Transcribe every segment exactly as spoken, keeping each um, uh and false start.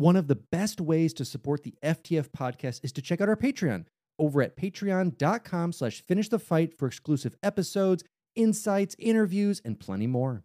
One of the best ways to support the F T F podcast is to check out our Patreon over at patreon.com slash finish the fight for exclusive episodes, insights, interviews, and plenty more.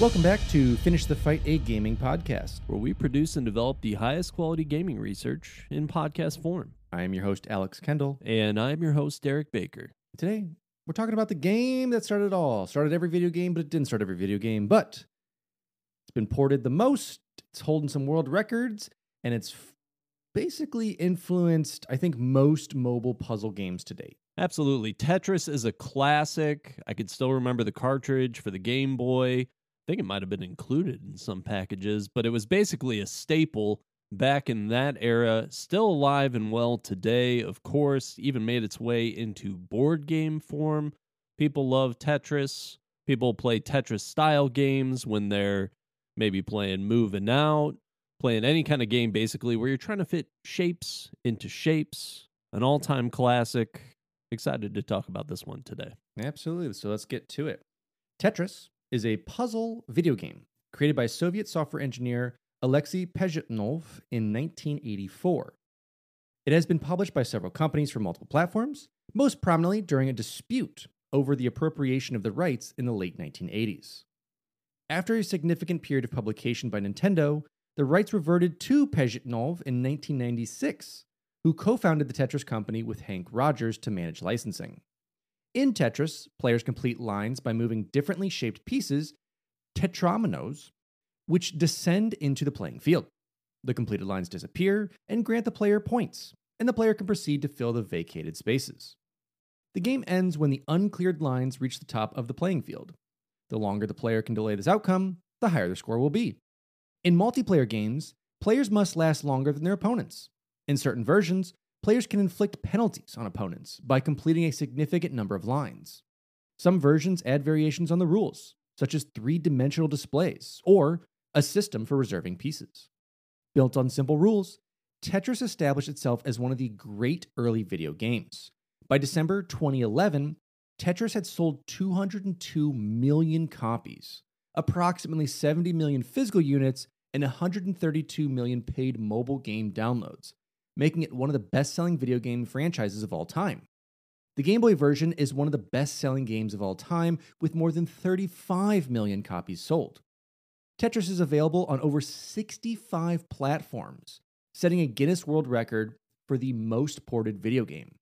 Welcome back to Finish the Fight, a gaming podcast, where we produce and develop the highest quality gaming research in podcast form. I am your host, Alex Kendall. And I'm your host, Derek Baker. Today, we're talking about the game that started it all. Started every video game, but it didn't start every video game. But it's been ported the most. It's holding some world records. And it's basically influenced, I think, most mobile puzzle games to date. Absolutely. Tetris is a classic. I could still remember the cartridge for the Game Boy. I think it might have been included in some packages, but it was basically a staple back in that era, still alive and well today, of course, even made its way into board game form. People love Tetris. People play Tetris-style games when they're maybe playing moving out, playing any kind of game, basically, where you're trying to fit shapes into shapes. An all-time classic. Excited to talk about this one today. Absolutely. So let's get to it. Tetris is a puzzle video game created by Soviet software engineer Alexey Pajitnov in nineteen eighty-four. It has been published by several companies for multiple platforms, most prominently during a dispute over the appropriation of the rights in the late nineteen eighties. After a significant period of publication by Nintendo, the rights reverted to Pajitnov in nineteen ninety-six, who co-founded the Tetris Company with Henk Rogers to manage licensing. In Tetris, players complete lines by moving differently shaped pieces, tetrominoes, which descend into the playing field. The completed lines disappear and grant the player points, and the player can proceed to fill the vacated spaces. The game ends when the uncleared lines reach the top of the playing field. The longer the player can delay this outcome, the higher the score will be. In multiplayer games, players must last longer than their opponents. In certain versions, players can inflict penalties on opponents by completing a significant number of lines. Some versions add variations on the rules, such as three-dimensional displays or a system for reserving pieces. Built on simple rules, Tetris established itself as one of the great early video games. By December twenty eleven, Tetris had sold two hundred two million copies, approximately seventy million physical units, and one hundred thirty-two million paid mobile game downloads, making it one of the best-selling video game franchises of all time. The Game Boy version is one of the best-selling games of all time, with more than thirty-five million copies sold. Tetris is available on over sixty-five platforms, setting a Guinness World Record for the most ported video game.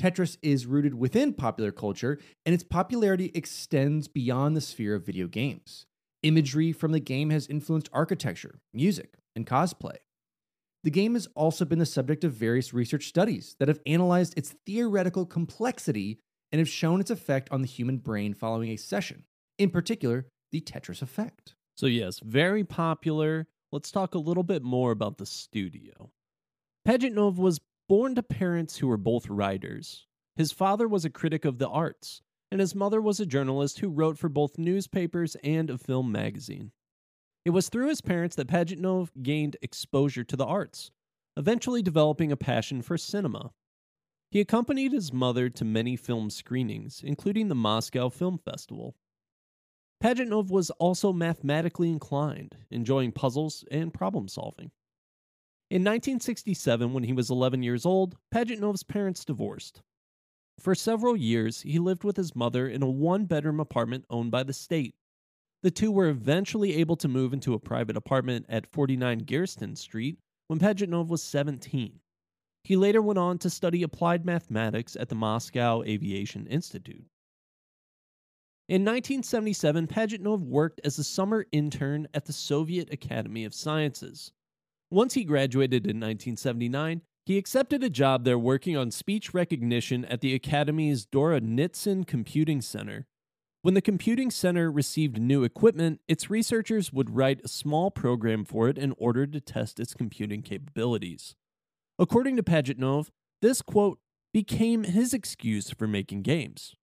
Tetris is rooted within popular culture, and its popularity extends beyond the sphere of video games. Imagery from the game has influenced architecture, music, and cosplay. The game has also been the subject of various research studies that have analyzed its theoretical complexity and have shown its effect on the human brain following a session, in particular, the Tetris effect. So yes, very popular. Let's talk a little bit more about the studio. Pajitnov was born to parents who were both writers. His father was a critic of the arts, and his mother was a journalist who wrote for both newspapers and a film magazine. It was through his parents that Pajitnov gained exposure to the arts, eventually developing a passion for cinema. He accompanied his mother to many film screenings, including the Moscow Film Festival. Pajitnov was also mathematically inclined, enjoying puzzles and problem solving. In nineteen sixty-seven, when he was eleven years old, Pajitnov's parents divorced. For several years, he lived with his mother in a one-bedroom apartment owned by the state. The two were eventually able to move into a private apartment at forty-nine Gersten Street when Pajitnov was seventeen. He later went on to study applied mathematics at the Moscow Aviation Institute. In nineteen seventy-seven, Pajitnov worked as a summer intern at the Soviet Academy of Sciences. Once he graduated in nineteen seventy-nine, he accepted a job there working on speech recognition at the Academy's Doronitsyn Computing Center. When the computing center received new equipment, its researchers would write a small program for it in order to test its computing capabilities. According to Pajitnov, this, quote, became his excuse for making games.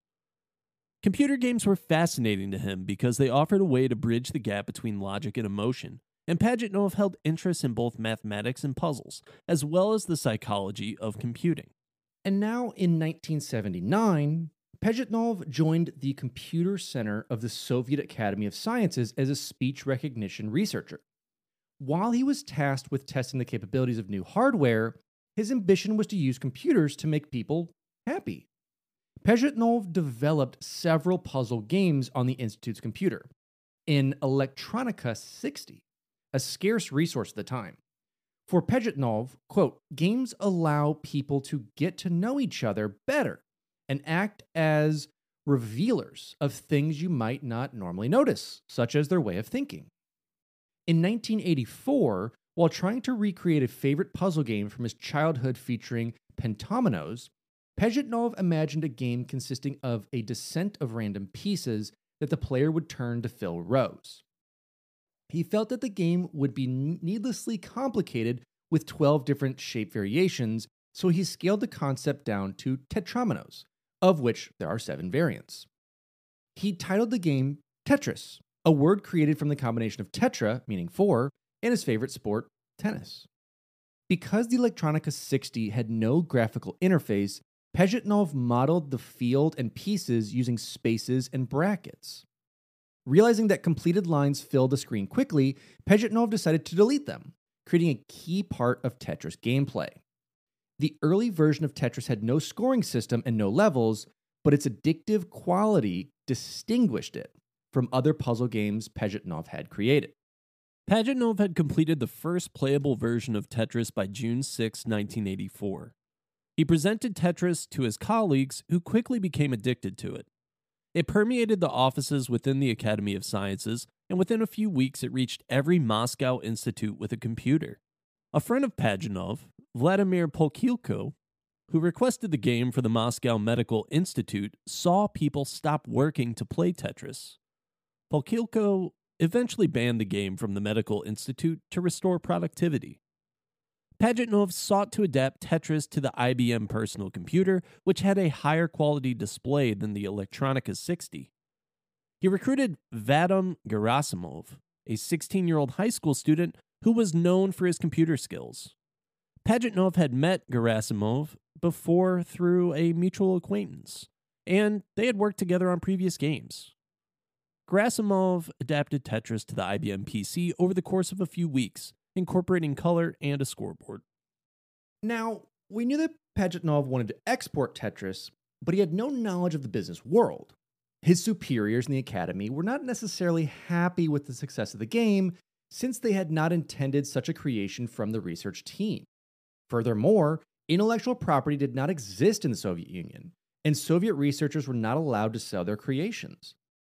Computer games were fascinating to him because they offered a way to bridge the gap between logic and emotion, and Pajitnov held interest in both mathematics and puzzles, as well as the psychology of computing. And now, in nineteen seventy-nine, Pajitnov joined the Computer Center of the Soviet Academy of Sciences as a speech recognition researcher. While he was tasked with testing the capabilities of new hardware, his ambition was to use computers to make people happy. Pajitnov developed several puzzle games on the Institute's computer. In Elektronika sixty, a scarce resource at the time. For Pajitnov, quote, games allow people to get to know each other better and act as revealers of things you might not normally notice, such as their way of thinking. In nineteen eighty-four, while trying to recreate a favorite puzzle game from his childhood featuring pentominoes, Pajitnov imagined a game consisting of a descent of random pieces that the player would turn to fill rows. He felt that the game would be needlessly complicated with twelve different shape variations, so he scaled the concept down to tetrominoes, of which there are seven variants. He titled the game Tetris, a word created from the combination of tetra, meaning four, and his favorite sport, tennis. Because the Elektronika sixty had no graphical interface, Pajitnov modeled the field and pieces using spaces and brackets. Realizing that completed lines filled the screen quickly, Pajitnov decided to delete them, creating a key part of Tetris gameplay. The early version of Tetris had no scoring system and no levels, but its addictive quality distinguished it from other puzzle games Pajitnov had created. Pajitnov had completed the first playable version of Tetris by June sixth, nineteen eighty-four. He presented Tetris to his colleagues, who quickly became addicted to it. It permeated the offices within the Academy of Sciences, and within a few weeks it reached every Moscow institute with a computer. A friend of Pajitnov, Vladimir Pokhilko, who requested the game for the Moscow Medical Institute, saw people stop working to play Tetris. Pokhilko eventually banned the game from the Medical Institute to restore productivity. Pajitnov sought to adapt Tetris to the I B M personal computer, which had a higher quality display than the Elektronika sixty. He recruited Vadim Gerasimov, a sixteen-year-old high school student who was known for his computer skills. Pajitnov had met Gerasimov before through a mutual acquaintance, and they had worked together on previous games. Gerasimov adapted Tetris to the I B M P C over the course of a few weeks, incorporating color and a scoreboard. Now, we knew that Pajitnov wanted to export Tetris, but he had no knowledge of the business world. His superiors in the academy were not necessarily happy with the success of the game, since they had not intended such a creation from the research team. Furthermore, intellectual property did not exist in the Soviet Union, and Soviet researchers were not allowed to sell their creations.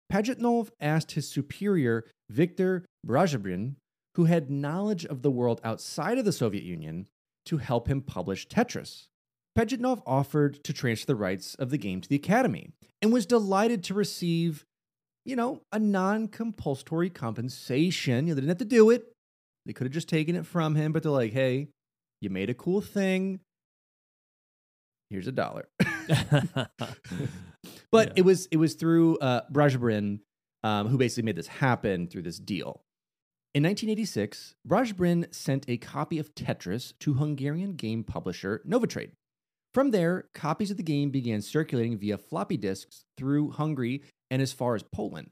Pajitnov asked his superior, Viktor Brazhebrin, who had knowledge of the world outside of the Soviet Union, to help him publish Tetris. Pajitnov offered to transfer the rights of the game to the Academy, and was delighted to receive, you know, a non-compulsory compensation. You know, they didn't have to do it. They could have just taken it from him, but they're like, hey, you made a cool thing. Here's a dollar. But yeah. it was it was through uh, Brazhebrin, um, who basically made this happen through this deal. In nineteen eighty-six, Brazhebrin sent a copy of Tetris to Hungarian game publisher Novatrade. From there, copies of the game began circulating via floppy disks through Hungary and as far as Poland.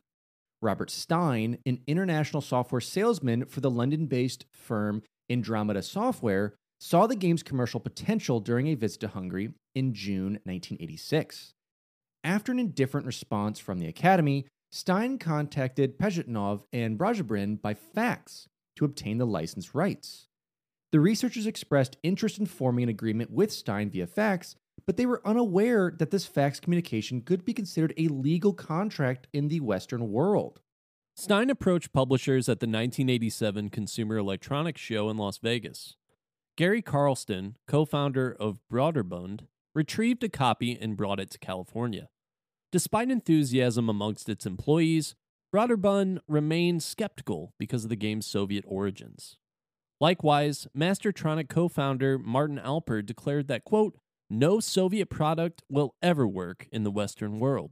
Robert Stein, an international software salesman for the London-based firm Andromeda Software, saw the game's commercial potential during a visit to Hungary in June nineteen eighty-six. After an indifferent response from the Academy, Stein contacted Pajitnov and Brazhebrin by fax to obtain the license rights. The researchers expressed interest in forming an agreement with Stein via fax, but they were unaware that this fax communication could be considered a legal contract in the Western world. Stein approached publishers at the nineteen eighty-seven Consumer Electronics Show in Las Vegas. Gary Carlston, co-founder of Broderbund, retrieved a copy and brought it to California. Despite enthusiasm amongst its employees, Broderbund remained skeptical because of the game's Soviet origins. Likewise, Mastertronic co-founder Martin Alper declared that, quote, no Soviet product will ever work in the Western world.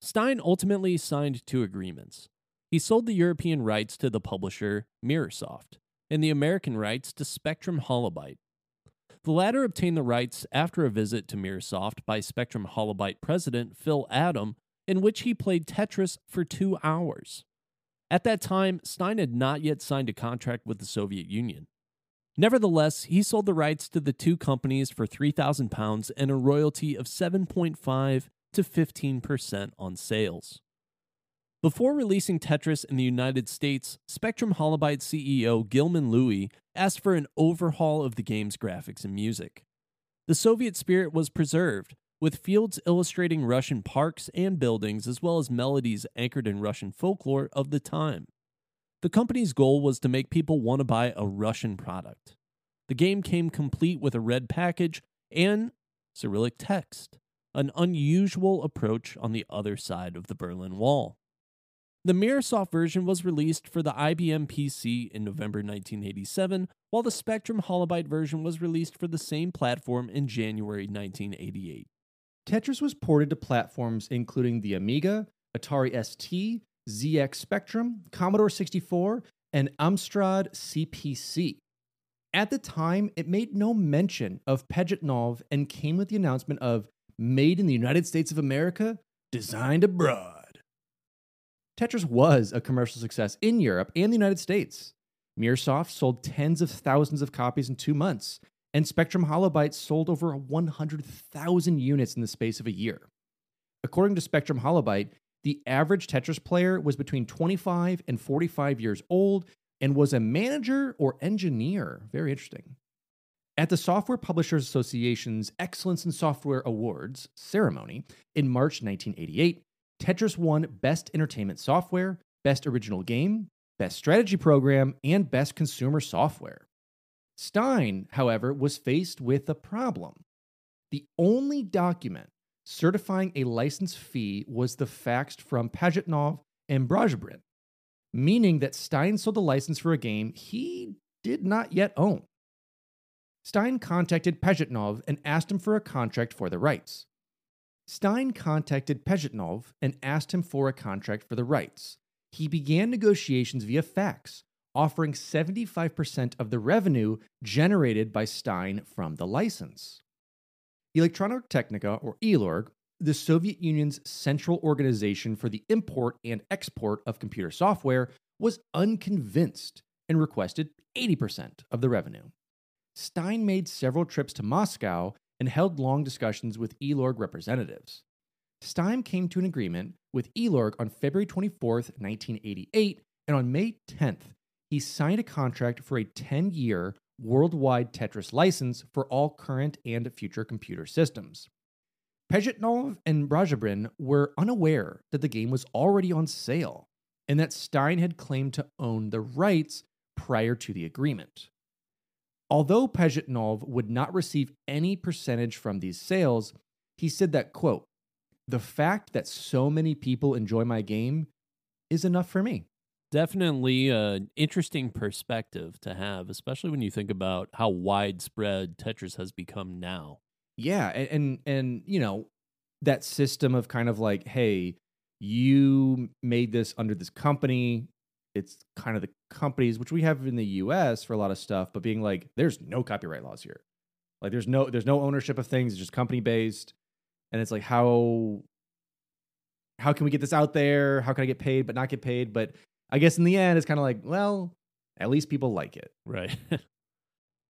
Stein ultimately signed two agreements. He sold the European rights to the publisher Mirrorsoft and the American rights to Spectrum Holobyte. The latter obtained the rights after a visit to Mirrorsoft by Spectrum Holobyte president Phil Adam, in which he played Tetris for two hours. At that time, Stein had not yet signed a contract with the Soviet Union. Nevertheless, he sold the rights to the two companies for three thousand pounds and a royalty of seven point five to fifteen percent on sales. Before releasing Tetris in the United States, Spectrum Holobyte C E O Gilman Louie asked for an overhaul of the game's graphics and music. The Soviet spirit was preserved, with fields illustrating Russian parks and buildings, as well as melodies anchored in Russian folklore of the time. The company's goal was to make people want to buy a Russian product. The game came complete with a red package and Cyrillic text, an unusual approach on the other side of the Berlin Wall. The Mirrorsoft version was released for the I B M P C in November nineteen eighty-seven, while the Spectrum Holobyte version was released for the same platform in January nineteen eighty-eight. Tetris was ported to platforms including the Amiga, Atari S T, Z X Spectrum, Commodore sixty-four, and Amstrad C P C. At the time, it made no mention of Pajitnov and came with the announcement of Made in the United States of America, Designed Abroad. Tetris was a commercial success in Europe and the United States. Mirrorsoft sold tens of thousands of copies in two months. And Spectrum Holobyte sold over one hundred thousand units in the space of a year. According to Spectrum Holobyte, the average Tetris player was between twenty-five and forty-five years old and was a manager or engineer. Very interesting. At the Software Publishers Association's Excellence in Software Awards ceremony in March nineteen eighty-eight, Tetris won Best Entertainment Software, Best Original Game, Best Strategy Program, and Best Consumer Software. Stein, however, was faced with a problem. The only document certifying a license fee was the fax from Pajitnov and Brazhebrin, meaning that Stein sold the license for a game he did not yet own. Stein contacted Pajitnov and asked him for a contract for the rights. Stein contacted Pajitnov and asked him for a contract for the rights. He began negotiations via fax, offering seventy-five percent of the revenue generated by Stein from the license. Elektronika Technica, or ELORG, the Soviet Union's central organization for the import and export of computer software, was unconvinced and requested eighty percent of the revenue. Stein made several trips to Moscow and held long discussions with ELORG representatives. Stein came to an agreement with ELORG on February twenty-fourth, nineteen eighty-eight, and on May tenth, he signed a contract for a ten-year worldwide Tetris license for all current and future computer systems. Pajitnov and Brazhebrin were unaware that the game was already on sale and that Stein had claimed to own the rights prior to the agreement. Although Pajitnov would not receive any percentage from these sales, he said that, quote, the fact that so many people enjoy my game is enough for me. Definitely an interesting perspective to have, especially when you think about how widespread Tetris has become now. Yeah, and, and and you know, that system of kind of like, hey, you made this under this company. It's kind of the companies, which we have in the U S for a lot of stuff, but being like, there's no copyright laws here. Like there's no there's no ownership of things, it's just company based. And it's like, how how can we get this out there? How can I get paid but not get paid? But I guess in the end, it's kind of like, well, at least people like it. Right.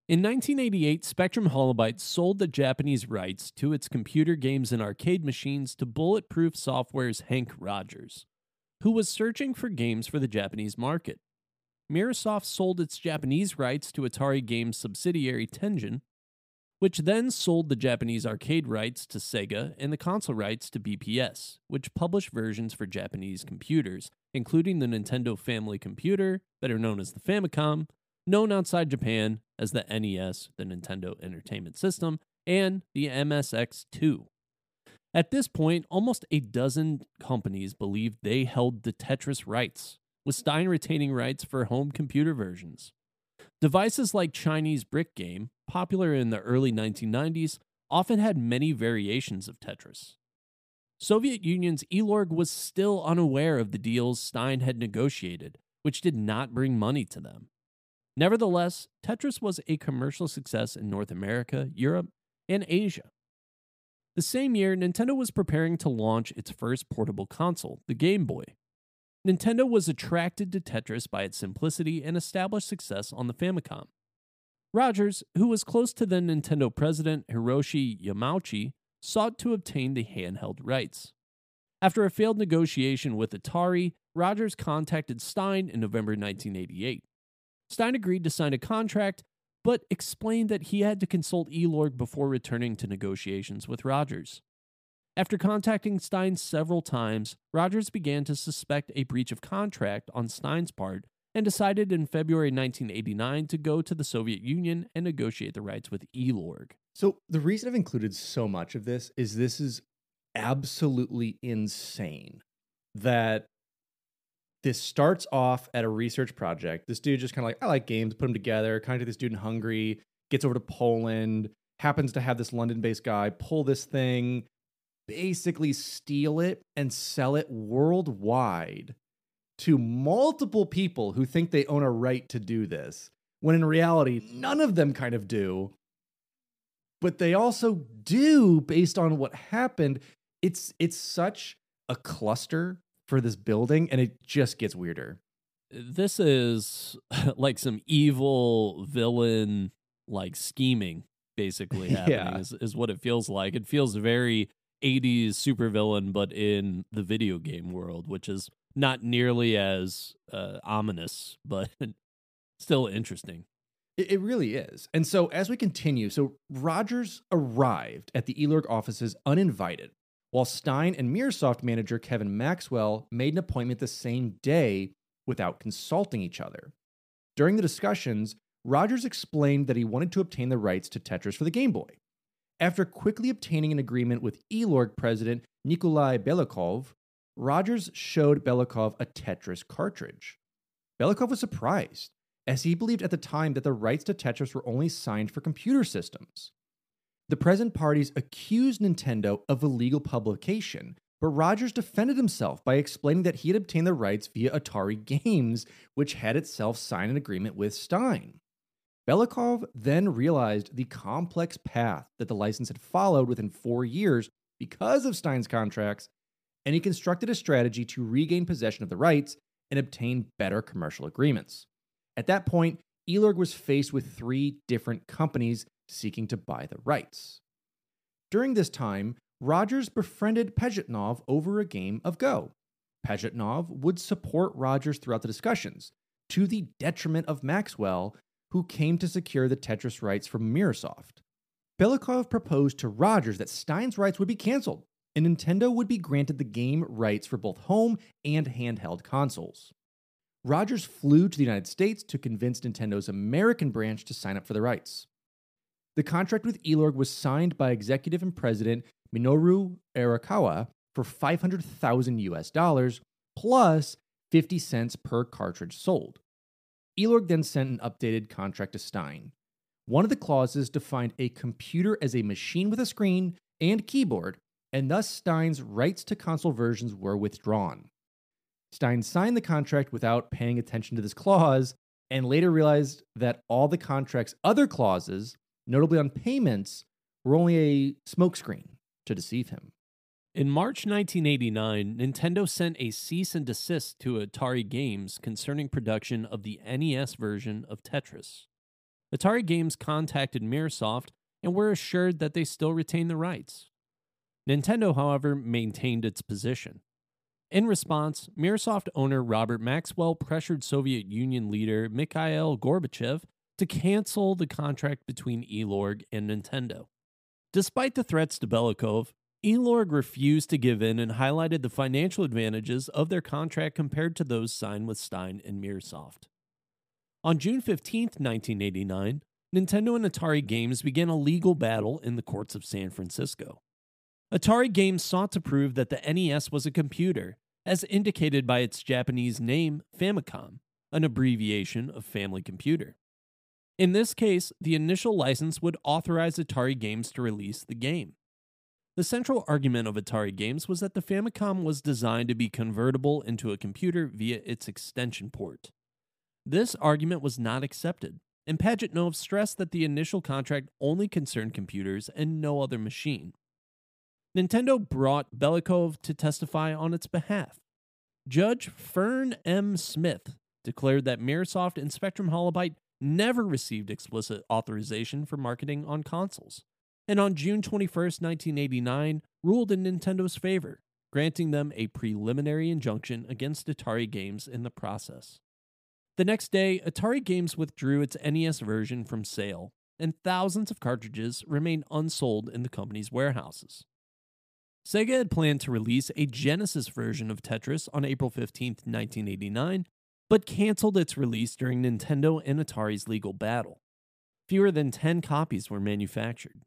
In nineteen eighty-eight, Spectrum Holobyte sold the Japanese rights to its computer games and arcade machines to Bulletproof Software's Henk Rogers, who was searching for games for the Japanese market. Mirrorsoft sold its Japanese rights to Atari Games subsidiary Tenjin, which then sold the Japanese arcade rights to Sega and the console rights to B P S, which published versions for Japanese computers, including the Nintendo Family Computer, better known as the Famicom, known outside Japan as the N E S, the Nintendo Entertainment System, and the M S X two. At this point, almost a dozen companies believed they held the Tetris rights, with Stein retaining rights for home computer versions. Devices like Chinese Brick Game, popular in the early nineteen nineties, often had many variations of Tetris. Soviet Union's ELORG was still unaware of the deals Stein had negotiated, which did not bring money to them. Nevertheless, Tetris was a commercial success in North America, Europe, and Asia. The same year, Nintendo was preparing to launch its first portable console, the Game Boy. Nintendo was attracted to Tetris by its simplicity and established success on the Famicom. Rogers, who was close to then Nintendo president Hiroshi Yamauchi, sought to obtain the handheld rights. After a failed negotiation with Atari, Rogers contacted Stein in November nineteen eighty-eight. Stein agreed to sign a contract, but explained that he had to consult ELORG before returning to negotiations with Rogers. After contacting Stein several times, Rogers began to suspect a breach of contract on Stein's part and decided in February nineteen eighty-nine to go to the Soviet Union and negotiate the rights with ELORG. So the reason I've included so much of this is this is absolutely insane that this starts off at a research project. This dude just kind of like, I like games, put them together, contacted this dude in Hungary, gets over to Poland, happens to have this London-based guy pull this thing, basically steal it and sell it worldwide to multiple people who think they own a right to do this, when in reality, none of them kind of do. But they also do based on what happened. It's it's such a cluster for this building, and it just gets weirder. This is like some evil villain, like scheming basically happening, yeah. is, is what it feels like. It feels very eighties supervillain, but in the video game world, which is not nearly as uh, ominous, but still interesting. It really is. And so as we continue, so Rogers arrived at the ELORG offices uninvited, while Stein and Mirrorsoft manager Kevin Maxwell made an appointment the same day without consulting each other. During the discussions, Rogers explained that he wanted to obtain the rights to Tetris for the Game Boy. After quickly obtaining an agreement with ELORG president Nikolai Belikov, Rogers showed Belikov a Tetris cartridge. Belikov was surprised, as he believed at the time that the rights to Tetris were only signed for computer systems. The present parties accused Nintendo of illegal publication, but Rogers defended himself by explaining that he had obtained the rights via Atari Games, which had itself signed an agreement with Stein. Belikov then realized the complex path that the license had followed within four years because of Stein's contracts, and he constructed a strategy to regain possession of the rights and obtain better commercial agreements. At that point, ELORG was faced with three different companies seeking to buy the rights. During this time, Rogers befriended Pajitnov over a game of Go. Pajitnov would support Rogers throughout the discussions, to the detriment of Maxwell, who came to secure the Tetris rights from Mirrorsoft. Belikov proposed to Rogers that Stein's rights would be canceled, and Nintendo would be granted the game rights for both home and handheld consoles. Rogers flew to the United States to convince Nintendo's American branch to sign up for the rights. The contract with ELORG was signed by executive and president Minoru Arakawa for five hundred thousand U S dollars plus fifty cents per cartridge sold. ELORG then sent an updated contract to Stein. One of the clauses defined a computer as a machine with a screen and keyboard, and thus Stein's rights to console versions were withdrawn. Stein signed the contract without paying attention to this clause and later realized that all the contract's other clauses, notably on payments, were only a smokescreen to deceive him. In March nineteen eighty-nine, Nintendo sent a cease and desist to Atari Games concerning production of the N E S version of Tetris. Atari Games contacted Mirrorsoft and were assured that they still retained the rights. Nintendo, however, maintained its position. In response, Mirrorsoft owner Robert Maxwell pressured Soviet Union leader Mikhail Gorbachev to cancel the contract between ELORG and Nintendo. Despite the threats to Belikov, ELORG refused to give in and highlighted the financial advantages of their contract compared to those signed with Stein and Mirrorsoft. On June fifteenth, nineteen eighty-nine, Nintendo and Atari Games began a legal battle in the courts of San Francisco. Atari Games sought to prove that the N E S was a computer, as indicated by its Japanese name, Famicom, an abbreviation of Family Computer. In this case, the initial license would authorize Atari Games to release the game. The central argument of Atari Games was that the Famicom was designed to be convertible into a computer via its extension port. This argument was not accepted, and Pajitnov stressed that the initial contract only concerned computers and no other machine. Nintendo brought Belikov to testify on its behalf. Judge Fern M. Smith declared that Mirrorsoft and Spectrum Holobyte never received explicit authorization for marketing on consoles, and on June twenty-first, nineteen eighty-nine, ruled in Nintendo's favor, granting them a preliminary injunction against Atari Games in the process. The next day, Atari Games withdrew its N E S version from sale, and thousands of cartridges remained unsold in the company's warehouses. Sega had planned to release a Genesis version of Tetris on April fifteenth, nineteen eighty-nine, but canceled its release during Nintendo and Atari's legal battle. Fewer than ten copies were manufactured,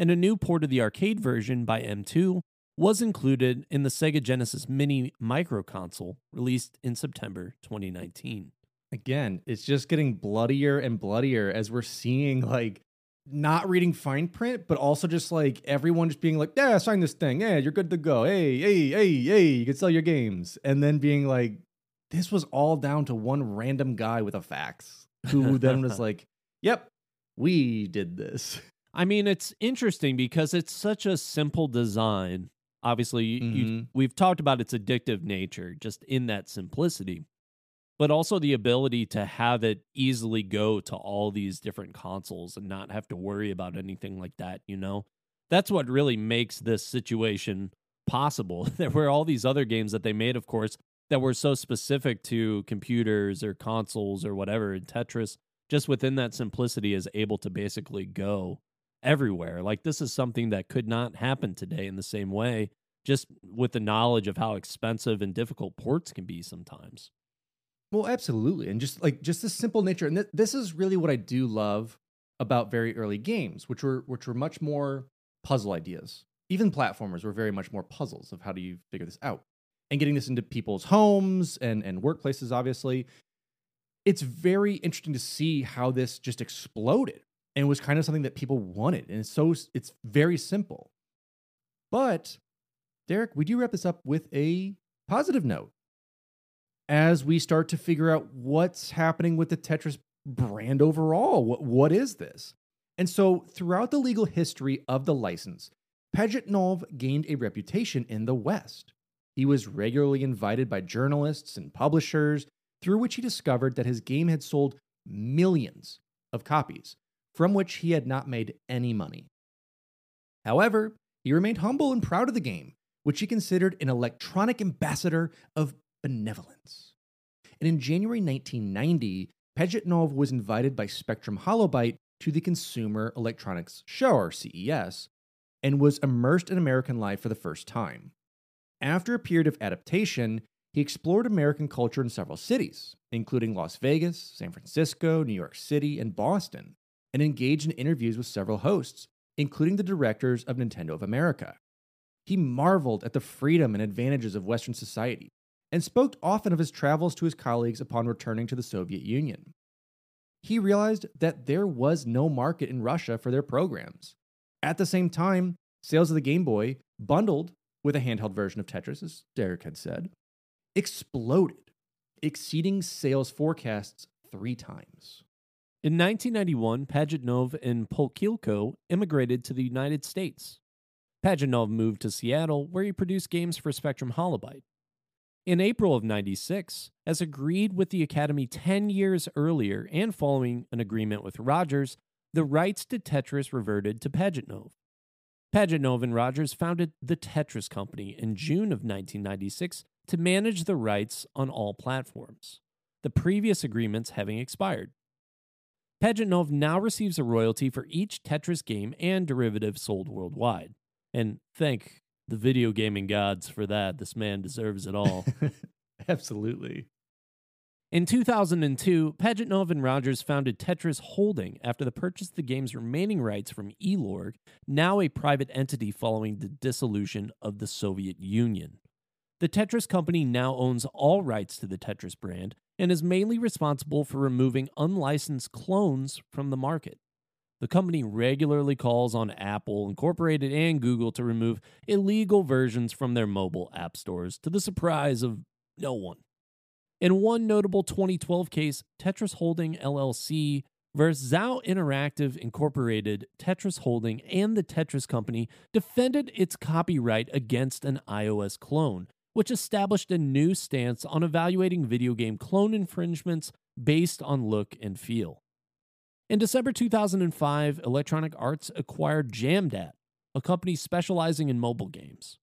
and a new port of the arcade version by M two was included in the Sega Genesis Mini Micro Console released in September twenty nineteen. Again, it's just getting bloodier and bloodier as we're seeing, like, not reading fine print, but also just, like, everyone just being like, yeah, sign this thing. Yeah, you're good to go. Hey, hey, hey, hey, you can sell your games. And then being like, this was all down to one random guy with a fax who then was like, yep, we did this. I mean, it's interesting because it's such a simple design. Obviously, mm-hmm. you, we've talked about its addictive nature just in that simplicity, but also the ability to have it easily go to all these different consoles and not have to worry about anything like that, you know? That's what really makes this situation possible. There were all these other games that they made, of course, that were so specific to computers or consoles or whatever, and Tetris, just within that simplicity, is able to basically go everywhere. Like, this is something that could not happen today in the same way, just with the knowledge of how expensive and difficult ports can be sometimes. Well, absolutely. And just like just the simple nature. And th- this is really what I do love about very early games, which were which were much more puzzle ideas. Even platformers were very much more puzzles of how do you figure this out, and getting this into people's homes and, and workplaces, obviously. It's very interesting to see how this just exploded and was kind of something that people wanted. And it's so it's very simple. But, Derek, we do wrap this up with a positive note. As we start to figure out what's happening with the Tetris brand overall, what, what is this? And so throughout the legal history of the license, Pajitnov gained a reputation in the West. He was regularly invited by journalists and publishers, through which he discovered that his game had sold millions of copies, from which he had not made any money. However, he remained humble and proud of the game, which he considered an electronic ambassador of benevolence. And in January nineteen ninety, Pajitnov was invited by Spectrum Holobyte to the Consumer Electronics Show, or C E S, and was immersed in American life for the first time. After a period of adaptation, he explored American culture in several cities, including Las Vegas, San Francisco, New York City, and Boston, and engaged in interviews with several hosts, including the directors of Nintendo of America. He marveled at the freedom and advantages of Western society, and spoke often of his travels to his colleagues upon returning to the Soviet Union. He realized that there was no market in Russia for their programs. At the same time, sales of the Game Boy, bundled with a handheld version of Tetris, as Derek had said, exploded, exceeding sales forecasts three times. In nineteen ninety-one, Pajitnov and Pokhilko immigrated to the United States. Pajitnov moved to Seattle, where he produced games for Spectrum Holobyte. In April of ninety-six, as agreed with the Academy ten years earlier and following an agreement with Rogers, the rights to Tetris reverted to Pajitnov. Pajitnov and Rogers founded the Tetris Company in June of nineteen ninety-six to manage the rights on all platforms, the previous agreements having expired. Pajitnov now receives a royalty for each Tetris game and derivative sold worldwide. And thank the video gaming gods for that. This man deserves it all. Absolutely. In two thousand two, Pajitnov and Rogers founded Tetris Holding after the purchase of the game's remaining rights from ELORG, now a private entity following the dissolution of the Soviet Union. The Tetris Company now owns all rights to the Tetris brand and is mainly responsible for removing unlicensed clones from the market. The company regularly calls on Apple Incorporated and Google to remove illegal versions from their mobile app stores, to the surprise of no one. In one notable twenty twelve case, Tetris Holding L L C versus Zao Interactive Incorporated, Tetris Holding and the Tetris Company defended its copyright against an iOS clone, which established a new stance on evaluating video game clone infringements based on look and feel. In December two thousand five, Electronic Arts acquired Jamdat, a company specializing in mobile games.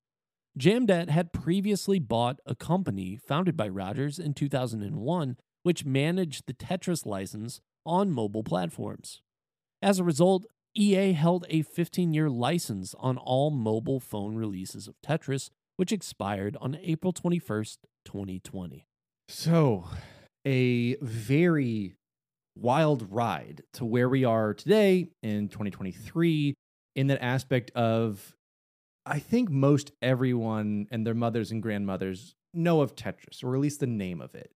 Jamdat had previously bought a company founded by Rogers in two thousand one, which managed the Tetris license on mobile platforms. As a result, E A held a fifteen-year license on all mobile phone releases of Tetris, which expired on April twenty-first, twenty twenty. So, a very wild ride to where we are today in twenty twenty-three in that aspect of, I think most everyone and their mothers and grandmothers know of Tetris, or at least the name of it.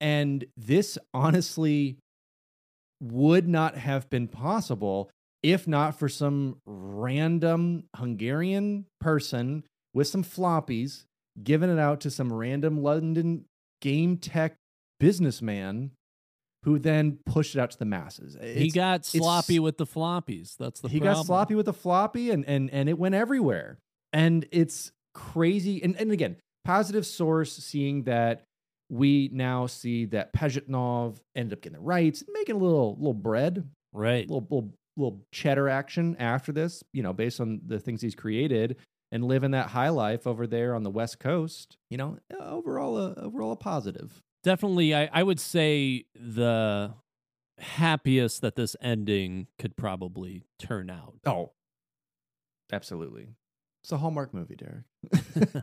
And this honestly would not have been possible if not for some random Hungarian person with some floppies giving it out to some random London game tech businessman who then pushed it out to the masses. It's, he got sloppy with the floppies. That's the he problem. He got sloppy with the floppy, and and and it went everywhere. And it's crazy. And, and again, positive source, seeing that we now see that Pajitnov ended up getting the rights, making a little little bread, right? Little, little little cheddar action after this, you know, based on the things he's created and living that high life over there on the West Coast. You know, overall, a, overall a positive. Definitely, I, I would say the happiest that this ending could probably turn out. Oh, absolutely. It's a Hallmark movie, Derek.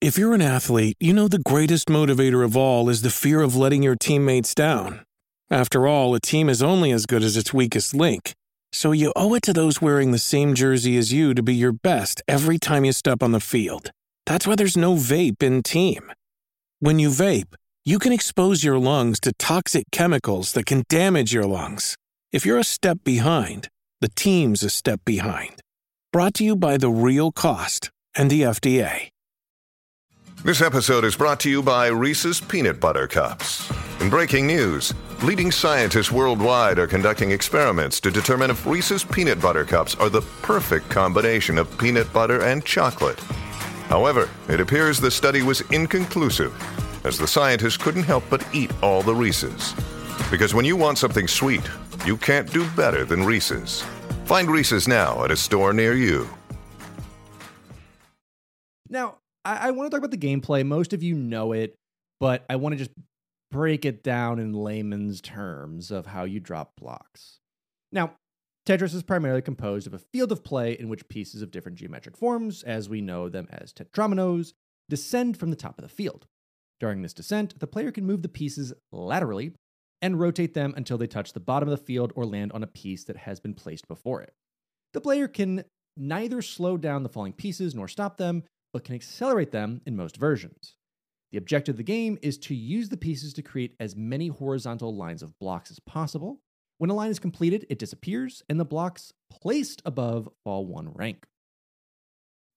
If you're an athlete, you know the greatest motivator of all is the fear of letting your teammates down. After all, a team is only as good as its weakest link. So you owe it to those wearing the same jersey as you to be your best every time you step on the field. That's why there's no vape in team. When you vape, you can expose your lungs to toxic chemicals that can damage your lungs. If you're a step behind, the team's a step behind. Brought to you by The Real Cost and the F D A. This episode is brought to you by Reese's Peanut Butter Cups. In breaking news, leading scientists worldwide are conducting experiments to determine if Reese's Peanut Butter Cups are the perfect combination of peanut butter and chocolate. However, it appears the study was inconclusive, as the scientists couldn't help but eat all the Reese's. Because when you want something sweet, you can't do better than Reese's. Find Reese's now at a store near you. Now, I, I want to talk about the gameplay. Most of you know it, but I want to just break it down in layman's terms of how you drop blocks. Now, Tetris is primarily composed of a field of play in which pieces of different geometric forms, as we know them as tetrominoes, descend from the top of the field. During this descent, the player can move the pieces laterally and rotate them until they touch the bottom of the field or land on a piece that has been placed before it. The player can neither slow down the falling pieces nor stop them, but can accelerate them in most versions. The objective of the game is to use the pieces to create as many horizontal lines of blocks as possible. When a line is completed, it disappears, and the blocks placed above fall one rank.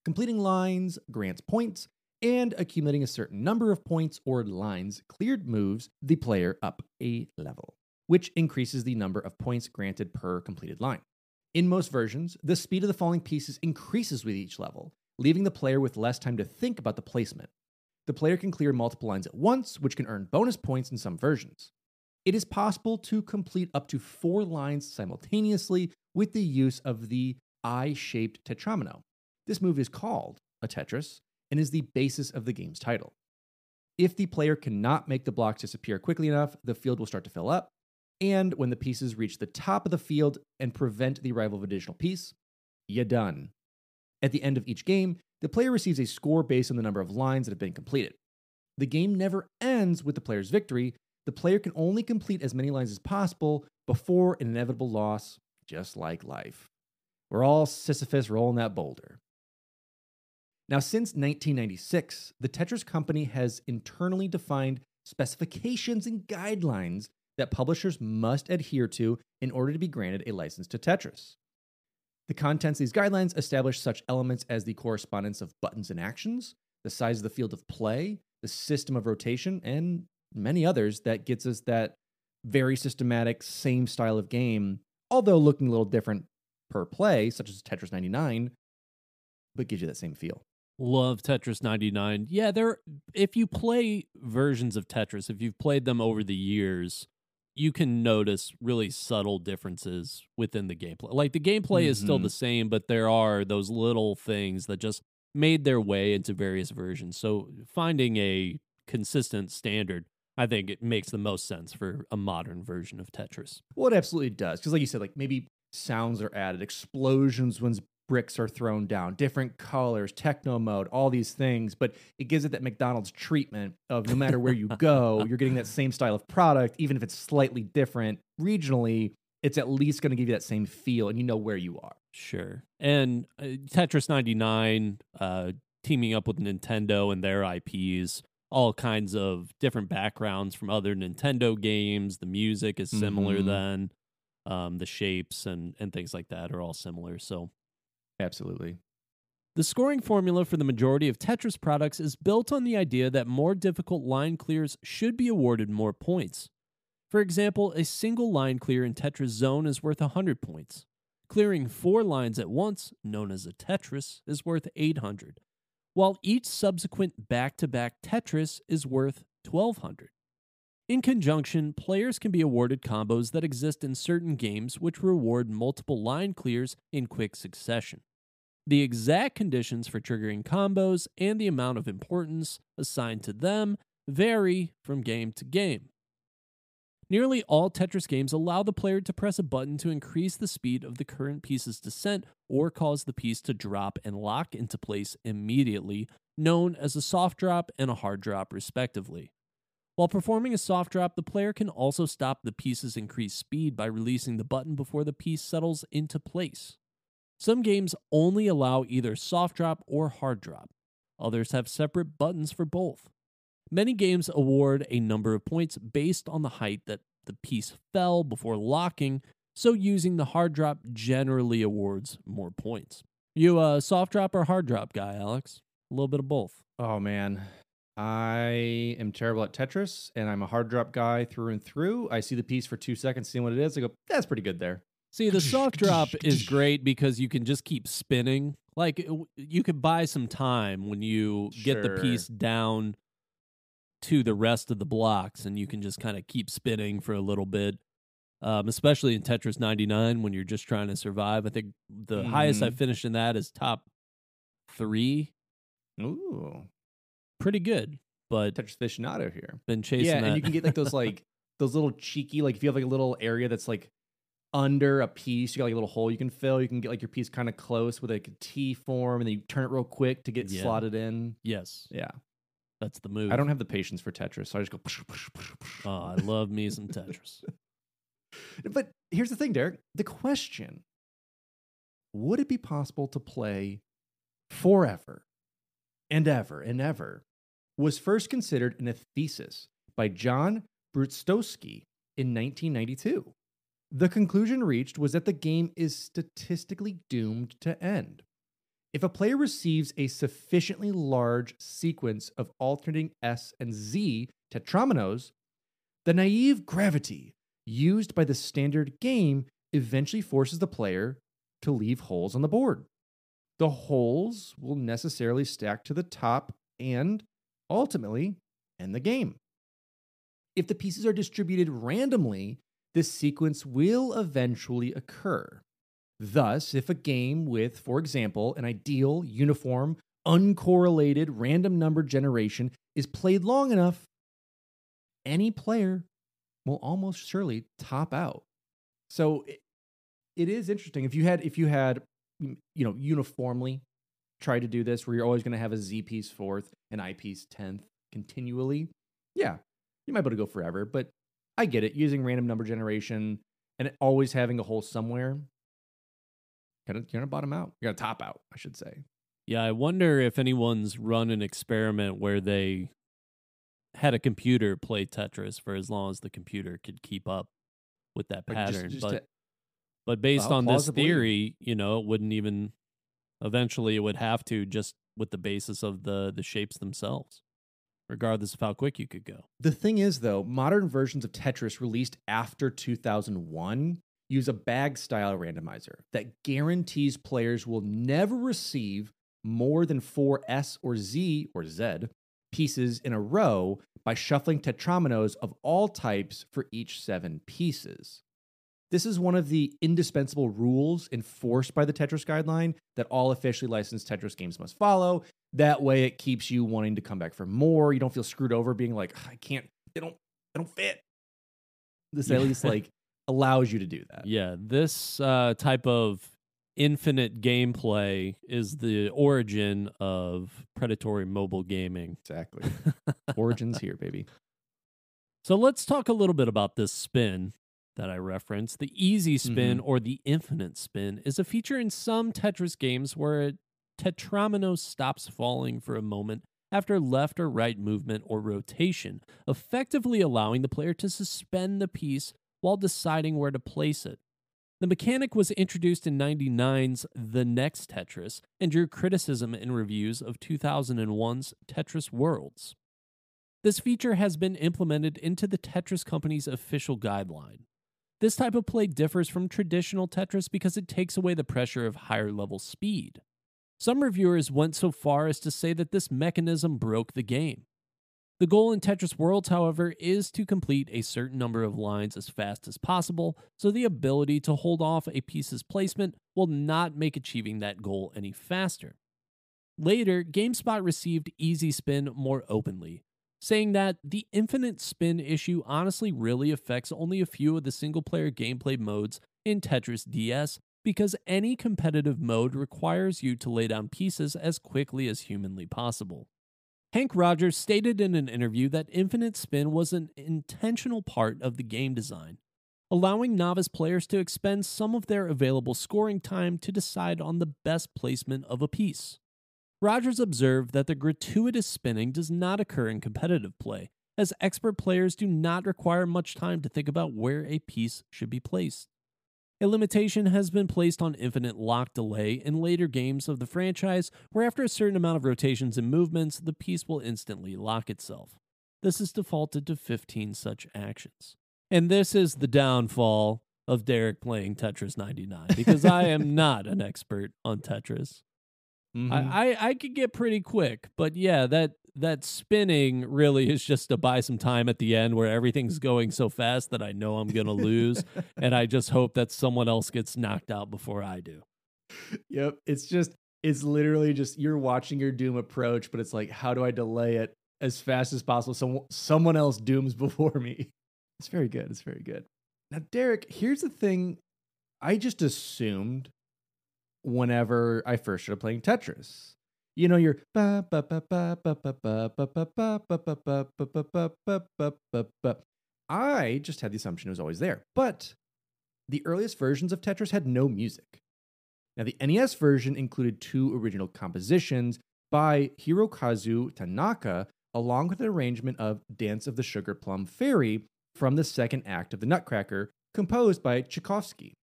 Completing lines grants points, and accumulating a certain number of points or lines cleared moves the player up a level, which increases the number of points granted per completed line. In most versions, the speed of the falling pieces increases with each level, leaving the player with less time to think about the placement. The player can clear multiple lines at once, which can earn bonus points in some versions. It is possible to complete up to four lines simultaneously with the use of the I-shaped tetromino. This move is called a Tetris, and is the basis of the game's title. If the player cannot make the blocks disappear quickly enough, the field will start to fill up, and when the pieces reach the top of the field and prevent the arrival of an additional piece, you're done. At the end of each game, the player receives a score based on the number of lines that have been completed. The game never ends with the player's victory. The player can only complete as many lines as possible before an inevitable loss, just like life. We're all Sisyphus rolling that boulder. Now, since nineteen ninety-six, the Tetris Company has internally defined specifications and guidelines that publishers must adhere to in order to be granted a license to Tetris. The contents of these guidelines establish such elements as the correspondence of buttons and actions, the size of the field of play, the system of rotation, and many others that gets us that very systematic, same style of game, although looking a little different per play, such as Tetris ninety-nine, but gives you that same feel. Love Tetris ninety-nine. Yeah, there. If you play versions of Tetris, if you've played them over the years, you can notice really subtle differences within the gameplay. Like, the gameplay mm-hmm. is still the same, but there are those little things that just made their way into various versions. So finding a consistent standard, I think it makes the most sense for a modern version of Tetris. Well, it absolutely does. Because like you said, like maybe sounds are added, explosions when bricks are thrown down, different colors, techno mode, all these things, but it gives it that McDonald's treatment of no matter where you go, you're getting that same style of product, even if it's slightly different regionally, it's at least going to give you that same feel, and you know where you are. Sure. And uh, Tetris ninety-nine, uh, teaming up with Nintendo and their I Ps, all kinds of different backgrounds from other Nintendo games, the music is similar mm-hmm. then, um, the shapes and, and things like that are all similar, so... Absolutely. The scoring formula for the majority of Tetris products is built on the idea that more difficult line clears should be awarded more points. For example, a single line clear in Tetris Zone is worth one hundred points. Clearing four lines at once, known as a Tetris, is worth eight hundred, while each subsequent back-to-back Tetris is worth twelve hundred. In conjunction, players can be awarded combos that exist in certain games which reward multiple line clears in quick succession. The exact conditions for triggering combos and the amount of importance assigned to them vary from game to game. Nearly all Tetris games allow the player to press a button to increase the speed of the current piece's descent or cause the piece to drop and lock into place immediately, known as a soft drop and a hard drop respectively. While performing a soft drop, the player can also stop the piece's increased speed by releasing the button before the piece settles into place. Some games only allow either soft drop or hard drop. Others have separate buttons for both. Many games award a number of points based on the height that the piece fell before locking, so using the hard drop generally awards more points. You a soft drop or hard drop guy, Alex? A little bit of both. Oh, man. I am terrible at Tetris, and I'm a hard drop guy through and through. I see the piece for two seconds, see what it is. I go, that's pretty good there. See, the soft drop is great because you can just keep spinning. Like, you could buy some time when you sure. get the piece down to the rest of the blocks, and you can just kind of keep spinning for a little bit, um, especially in Tetris ninety-nine when you're just trying to survive. I think the mm. highest I finished in that is top three. Ooh. Pretty good, but Tetris aficionado here. Been chasing yeah, that. And you can get like those like those little cheeky, like if you have like a little area that's like under a piece, you got like a little hole you can fill. You can get like your piece kind of close with like a T form, and then you turn it real quick to get yeah. slotted in. Yes, yeah, that's the move. I don't have the patience for Tetris, so I just go. Push, push, push, push. Oh, I love me some Tetris. But here's the thing, Derek. The question: would it be possible to play forever and ever and ever? Was first considered in a thesis by John Brustowski in nineteen ninety-two. The conclusion reached was that the game is statistically doomed to end. If a player receives a sufficiently large sequence of alternating S and Z tetrominoes, the naive gravity used by the standard game eventually forces the player to leave holes on the board. The holes will necessarily stack to the top and ultimately end the game. If the pieces are distributed randomly, this sequence will eventually occur. Thus, if a game with, for example, an ideal, uniform, uncorrelated random number generation is played long enough, any player will almost surely top out. So it, it is interesting. If you had, if you had, you know, uniformly try to do this where you're always going to have a Z piece fourth, an I piece tenth continually, yeah, you might be able to go forever. But I get it. Using random number generation and always having a hole somewhere, you're going to bottom out. You're going to top out, I should say. Yeah, I wonder if anyone's run an experiment where they had a computer play Tetris for as long as the computer could keep up with that pattern. Just, just but, to, but based uh, on plausibly. this theory, you know, it wouldn't even... Eventually, it would have to, just with the basis of the, the shapes themselves, regardless of how quick you could go. The thing is, though, modern versions of Tetris released after two thousand one use a bag-style randomizer that guarantees players will never receive more than four S or Z or Z pieces in a row by shuffling tetrominoes of all types for each seven pieces. This is one of the indispensable rules enforced by the Tetris guideline that all officially licensed Tetris games must follow. That way it keeps you wanting to come back for more. You don't feel screwed over being like, I can't, they don't, they don't fit. This at least like allows you to do that. Yeah, this uh, type of infinite gameplay is the origin of predatory mobile gaming. Exactly. Origin's here, baby. So let's talk a little bit about this spin that I referenced. The easy spin, mm-hmm. or the infinite spin, is a feature in some Tetris games where a tetromino stops falling for a moment after left or right movement or rotation, effectively allowing the player to suspend the piece while deciding where to place it. The mechanic was introduced in ninety-nine's The Next Tetris and drew criticism in reviews of two thousand one's Tetris Worlds. This feature has been implemented into the Tetris Company's official guideline. This type of play differs from traditional Tetris because it takes away the pressure of higher level speed. Some reviewers went so far as to say that this mechanism broke the game. The goal in Tetris Worlds, however, is to complete a certain number of lines as fast as possible, so the ability to hold off a piece's placement will not make achieving that goal any faster. Later, GameSpot received Easy Spin more openly, saying that the infinite spin issue honestly really affects only a few of the single-player gameplay modes in Tetris D S because any competitive mode requires you to lay down pieces as quickly as humanly possible. Henk Rogers stated in an interview that infinite spin was an intentional part of the game design, allowing novice players to expend some of their available scoring time to decide on the best placement of a piece. Rogers observed that the gratuitous spinning does not occur in competitive play, as expert players do not require much time to think about where a piece should be placed. A limitation has been placed on infinite lock delay in later games of the franchise, where after a certain amount of rotations and movements, the piece will instantly lock itself. This is defaulted to fifteen such actions. And this is the downfall of Derek playing Tetris ninety-nine, because I am not an expert on Tetris. Mm-hmm. I, I, I could get pretty quick, but yeah, that that spinning really is just to buy some time at the end where everything's going so fast that I know I'm going to lose, and I just hope that someone else gets knocked out before I do. Yep, it's just, it's literally just, you're watching your doom approach, but it's like, how do I delay it as fast as possible so someone else dooms before me? It's very good, it's very good. Now, Derek, here's the thing I just assumed whenever I first started playing Tetris. You know, you're I just had the assumption it was always there. But the earliest versions of Tetris had no music. Now, the N E S version included two original compositions by Hirokazu Tanaka, along with an arrangement of Dance of the Sugar Plum Fairy from the second act of The Nutcracker, composed by Tchaikovsky.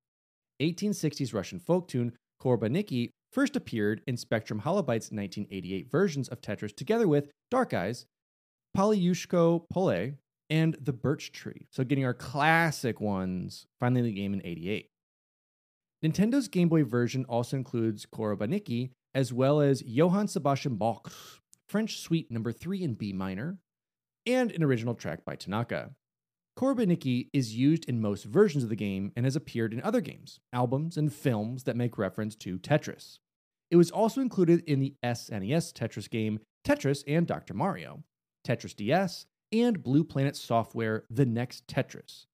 eighteen sixties Russian folk tune Korbaniki first appeared in Spectrum Holobyte's nineteen eighty-eight versions of Tetris together with Dark Eyes, Polyushko Pole, and The Birch Tree. So getting our classic ones finally in the game in eighty-eight. Nintendo's Game Boy version also includes Korbaniki as well as Johann Sebastian Bach's French Suite number three in B minor and an original track by Tanaka. Korbaniki is used in most versions of the game and has appeared in other games, albums, and films that make reference to Tetris. It was also included in the S N E S Tetris game Tetris and Doctor Mario, Tetris D S, and Blue Planet Software The Next Tetris.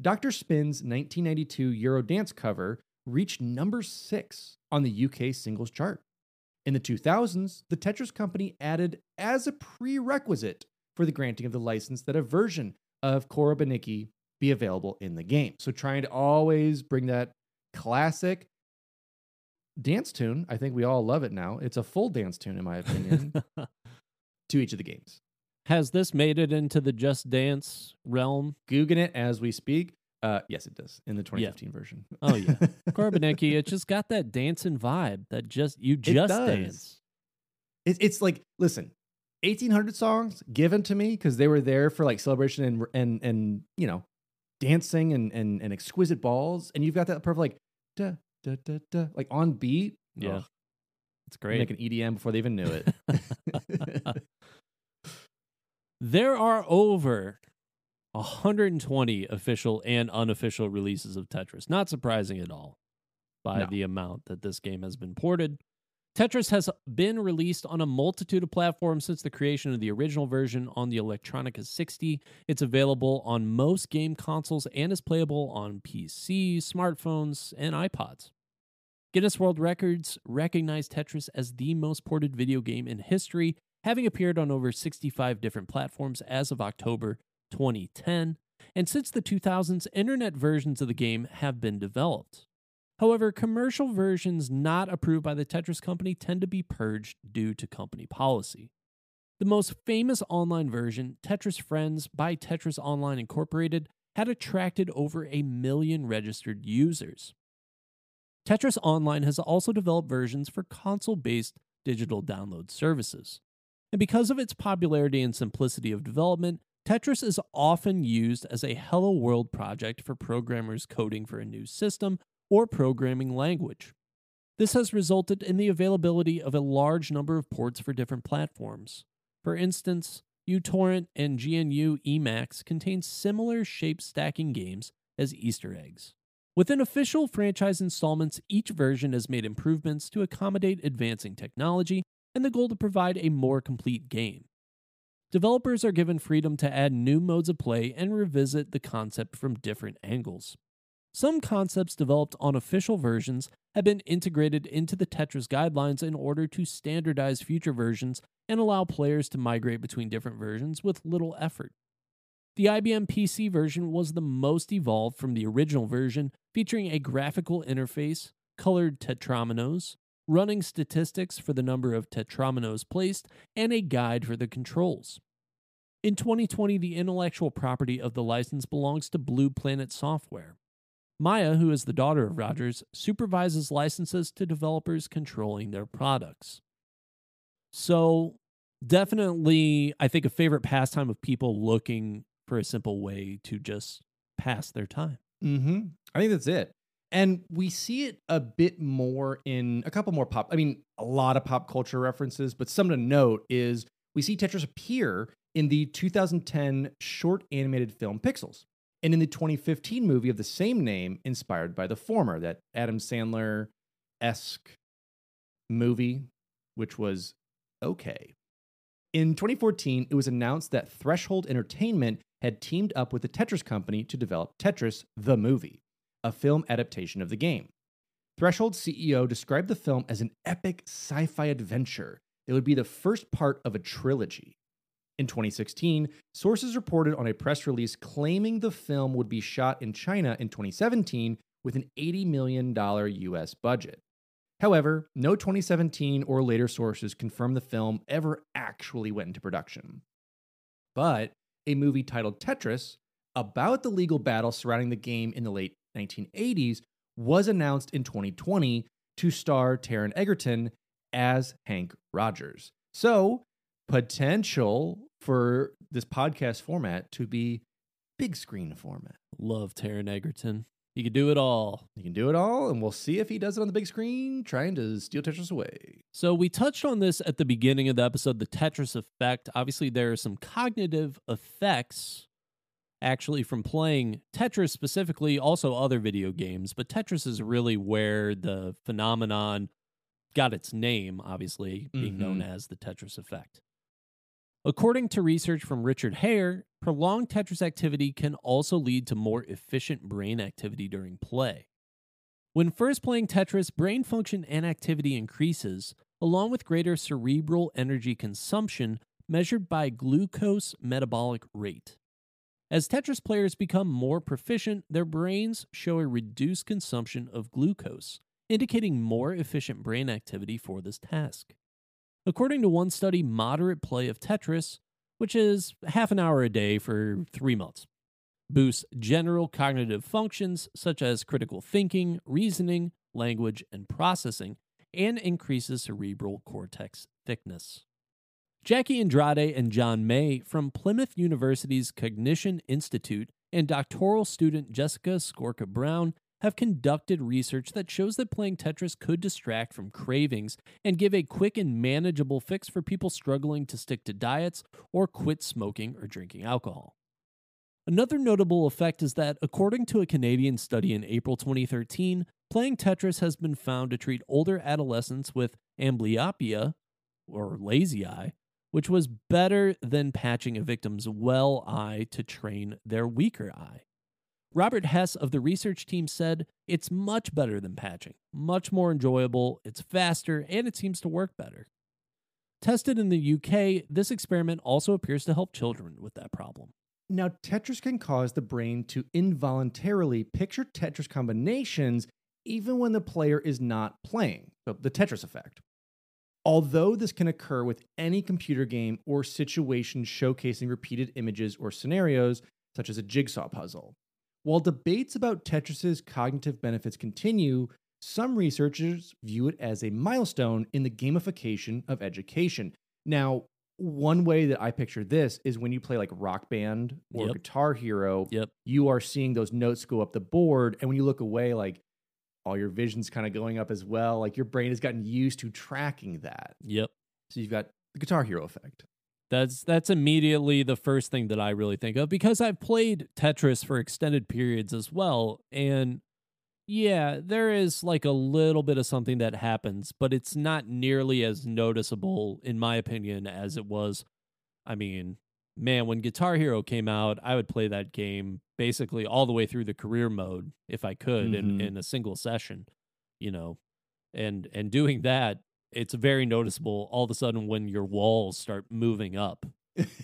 Doctor Spin's nineteen ninety-two Eurodance cover reached number six on the U K singles chart. In the two thousands, the Tetris Company added as a prerequisite for the granting of the license that a version of Korobiniki be available in the game. So trying to always bring that classic dance tune, I think we all love it now. It's a full dance tune, in my opinion, to each of the games. Has this made it into the Just Dance realm? Googling it as we speak. Uh, yes, it does, in the twenty fifteen yeah. version. Oh, yeah. Korobiniki, it just got that dancing vibe that just you just it dance. It, it's like, listen, eighteen hundred songs given to me because they were there for like celebration and, and and you know, dancing and and and exquisite balls. And you've got that perfect like, da, da, da, da, like on beat. Yeah. Ugh. It's great. Like an E D M before they even knew it. There are over one hundred twenty official and unofficial releases of Tetris. Not surprising at all by no. the amount that this game has been ported. Tetris has been released on a multitude of platforms since the creation of the original version on the Elektronika sixty. It's available on most game consoles and is playable on P C, smartphones, and iPods. Guinness World Records recognized Tetris as the most ported video game in history, having appeared on over sixty-five different platforms as of October twenty ten, and since the two thousands, internet versions of the game have been developed. However, commercial versions not approved by the Tetris Company tend to be purged due to company policy. The most famous online version, Tetris Friends by Tetris Online Incorporated, had attracted over a million registered users. Tetris Online has also developed versions for console-based digital download services. And because of its popularity and simplicity of development, Tetris is often used as a Hello World project for programmers coding for a new system or programming language. This has resulted in the availability of a large number of ports for different platforms. For instance, uTorrent and G N U Emacs contain similar shape stacking games as Easter eggs. Within official franchise installments, each version has made improvements to accommodate advancing technology and the goal to provide a more complete game. Developers are given freedom to add new modes of play and revisit the concept from different angles. Some concepts developed on official versions have been integrated into the Tetris guidelines in order to standardize future versions and allow players to migrate between different versions with little effort. The I B M P C version was the most evolved from the original version, featuring a graphical interface, colored tetrominoes, running statistics for the number of tetrominoes placed, and a guide for the controls. In twenty twenty, the intellectual property of the license belongs to Blue Planet Software. Maya, who is the daughter of Rogers, supervises licenses to developers controlling their products. So, definitely, I think a favorite pastime of people looking for a simple way to just pass their time. Mm-hmm. I think that's it. And we see it a bit more in a couple more pop, I mean, a lot of pop culture references, but some to note is we see Tetris appear in the two thousand ten short animated film Pixels. And in the twenty fifteen movie of the same name, inspired by the former, that Adam Sandler-esque movie, which was okay. In twenty fourteen, it was announced that Threshold Entertainment had teamed up with the Tetris Company to develop Tetris the Movie, a film adaptation of the game. Threshold's C E O described the film as an epic sci-fi adventure. It would be the first part of a trilogy. In twenty sixteen, sources reported on a press release claiming the film would be shot in China in twenty seventeen with an eighty million dollars U S budget. However, no twenty seventeen or later sources confirmed the film ever actually went into production. But a movie titled Tetris, about the legal battle surrounding the game in the late nineteen eighties, was announced in twenty twenty to star Taron Egerton as Henk Rogers. So, potential for this podcast format to be big screen format. Love Taron Egerton. He can do it all. He can do it all, and we'll see if he does it on the big screen, trying to steal Tetris away. So we touched on this at the beginning of the episode, the Tetris effect. Obviously, there are some cognitive effects, actually, from playing Tetris specifically, also other video games, but Tetris is really where the phenomenon got its name, obviously, being mm-hmm. known as the Tetris effect. According to research from Richard Hare, prolonged Tetris activity can also lead to more efficient brain activity during play. When first playing Tetris, brain function and activity increases, along with greater cerebral energy consumption measured by glucose metabolic rate. As Tetris players become more proficient, their brains show a reduced consumption of glucose, indicating more efficient brain activity for this task. According to one study, moderate play of Tetris, which is half an hour a day for three months, boosts general cognitive functions such as critical thinking, reasoning, language, and processing, and increases cerebral cortex thickness. Jackie Andrade and John May from Plymouth University's Cognition Institute and doctoral student Jessica Skorka-Brown have conducted research that shows that playing Tetris could distract from cravings and give a quick and manageable fix for people struggling to stick to diets or quit smoking or drinking alcohol. Another notable effect is that, according to a Canadian study in April twenty thirteen, playing Tetris has been found to treat older adolescents with amblyopia, or lazy eye, which was better than patching a victim's well eye to train their weaker eye. Robert Hess of the research team said, "It's much better than patching, much more enjoyable, it's faster, and it seems to work better." Tested in the U K, this experiment also appears to help children with that problem. Now, Tetris can cause the brain to involuntarily picture Tetris combinations even when the player is not playing, so the Tetris effect. Although this can occur with any computer game or situation showcasing repeated images or scenarios, such as a jigsaw puzzle. While debates about Tetris's cognitive benefits continue, some researchers view it as a milestone in the gamification of education. Now, one way that I picture this is when you play like Rock Band or yep. Guitar Hero, yep. you are seeing those notes go up the board. And when you look away, like all your vision's kind of going up as well. Like your brain has gotten used to tracking that. Yep. So you've got the Guitar Hero effect. That's that's immediately the first thing that I really think of because I've played Tetris for extended periods as well. And yeah, there is like a little bit of something that happens, but it's not nearly as noticeable, in my opinion, as it was. I mean, man, when Guitar Hero came out, I would play that game basically all the way through the career mode, if I could, mm-hmm. in, in a single session, you know. And and doing that, it's very noticeable all of a sudden when your walls start moving up.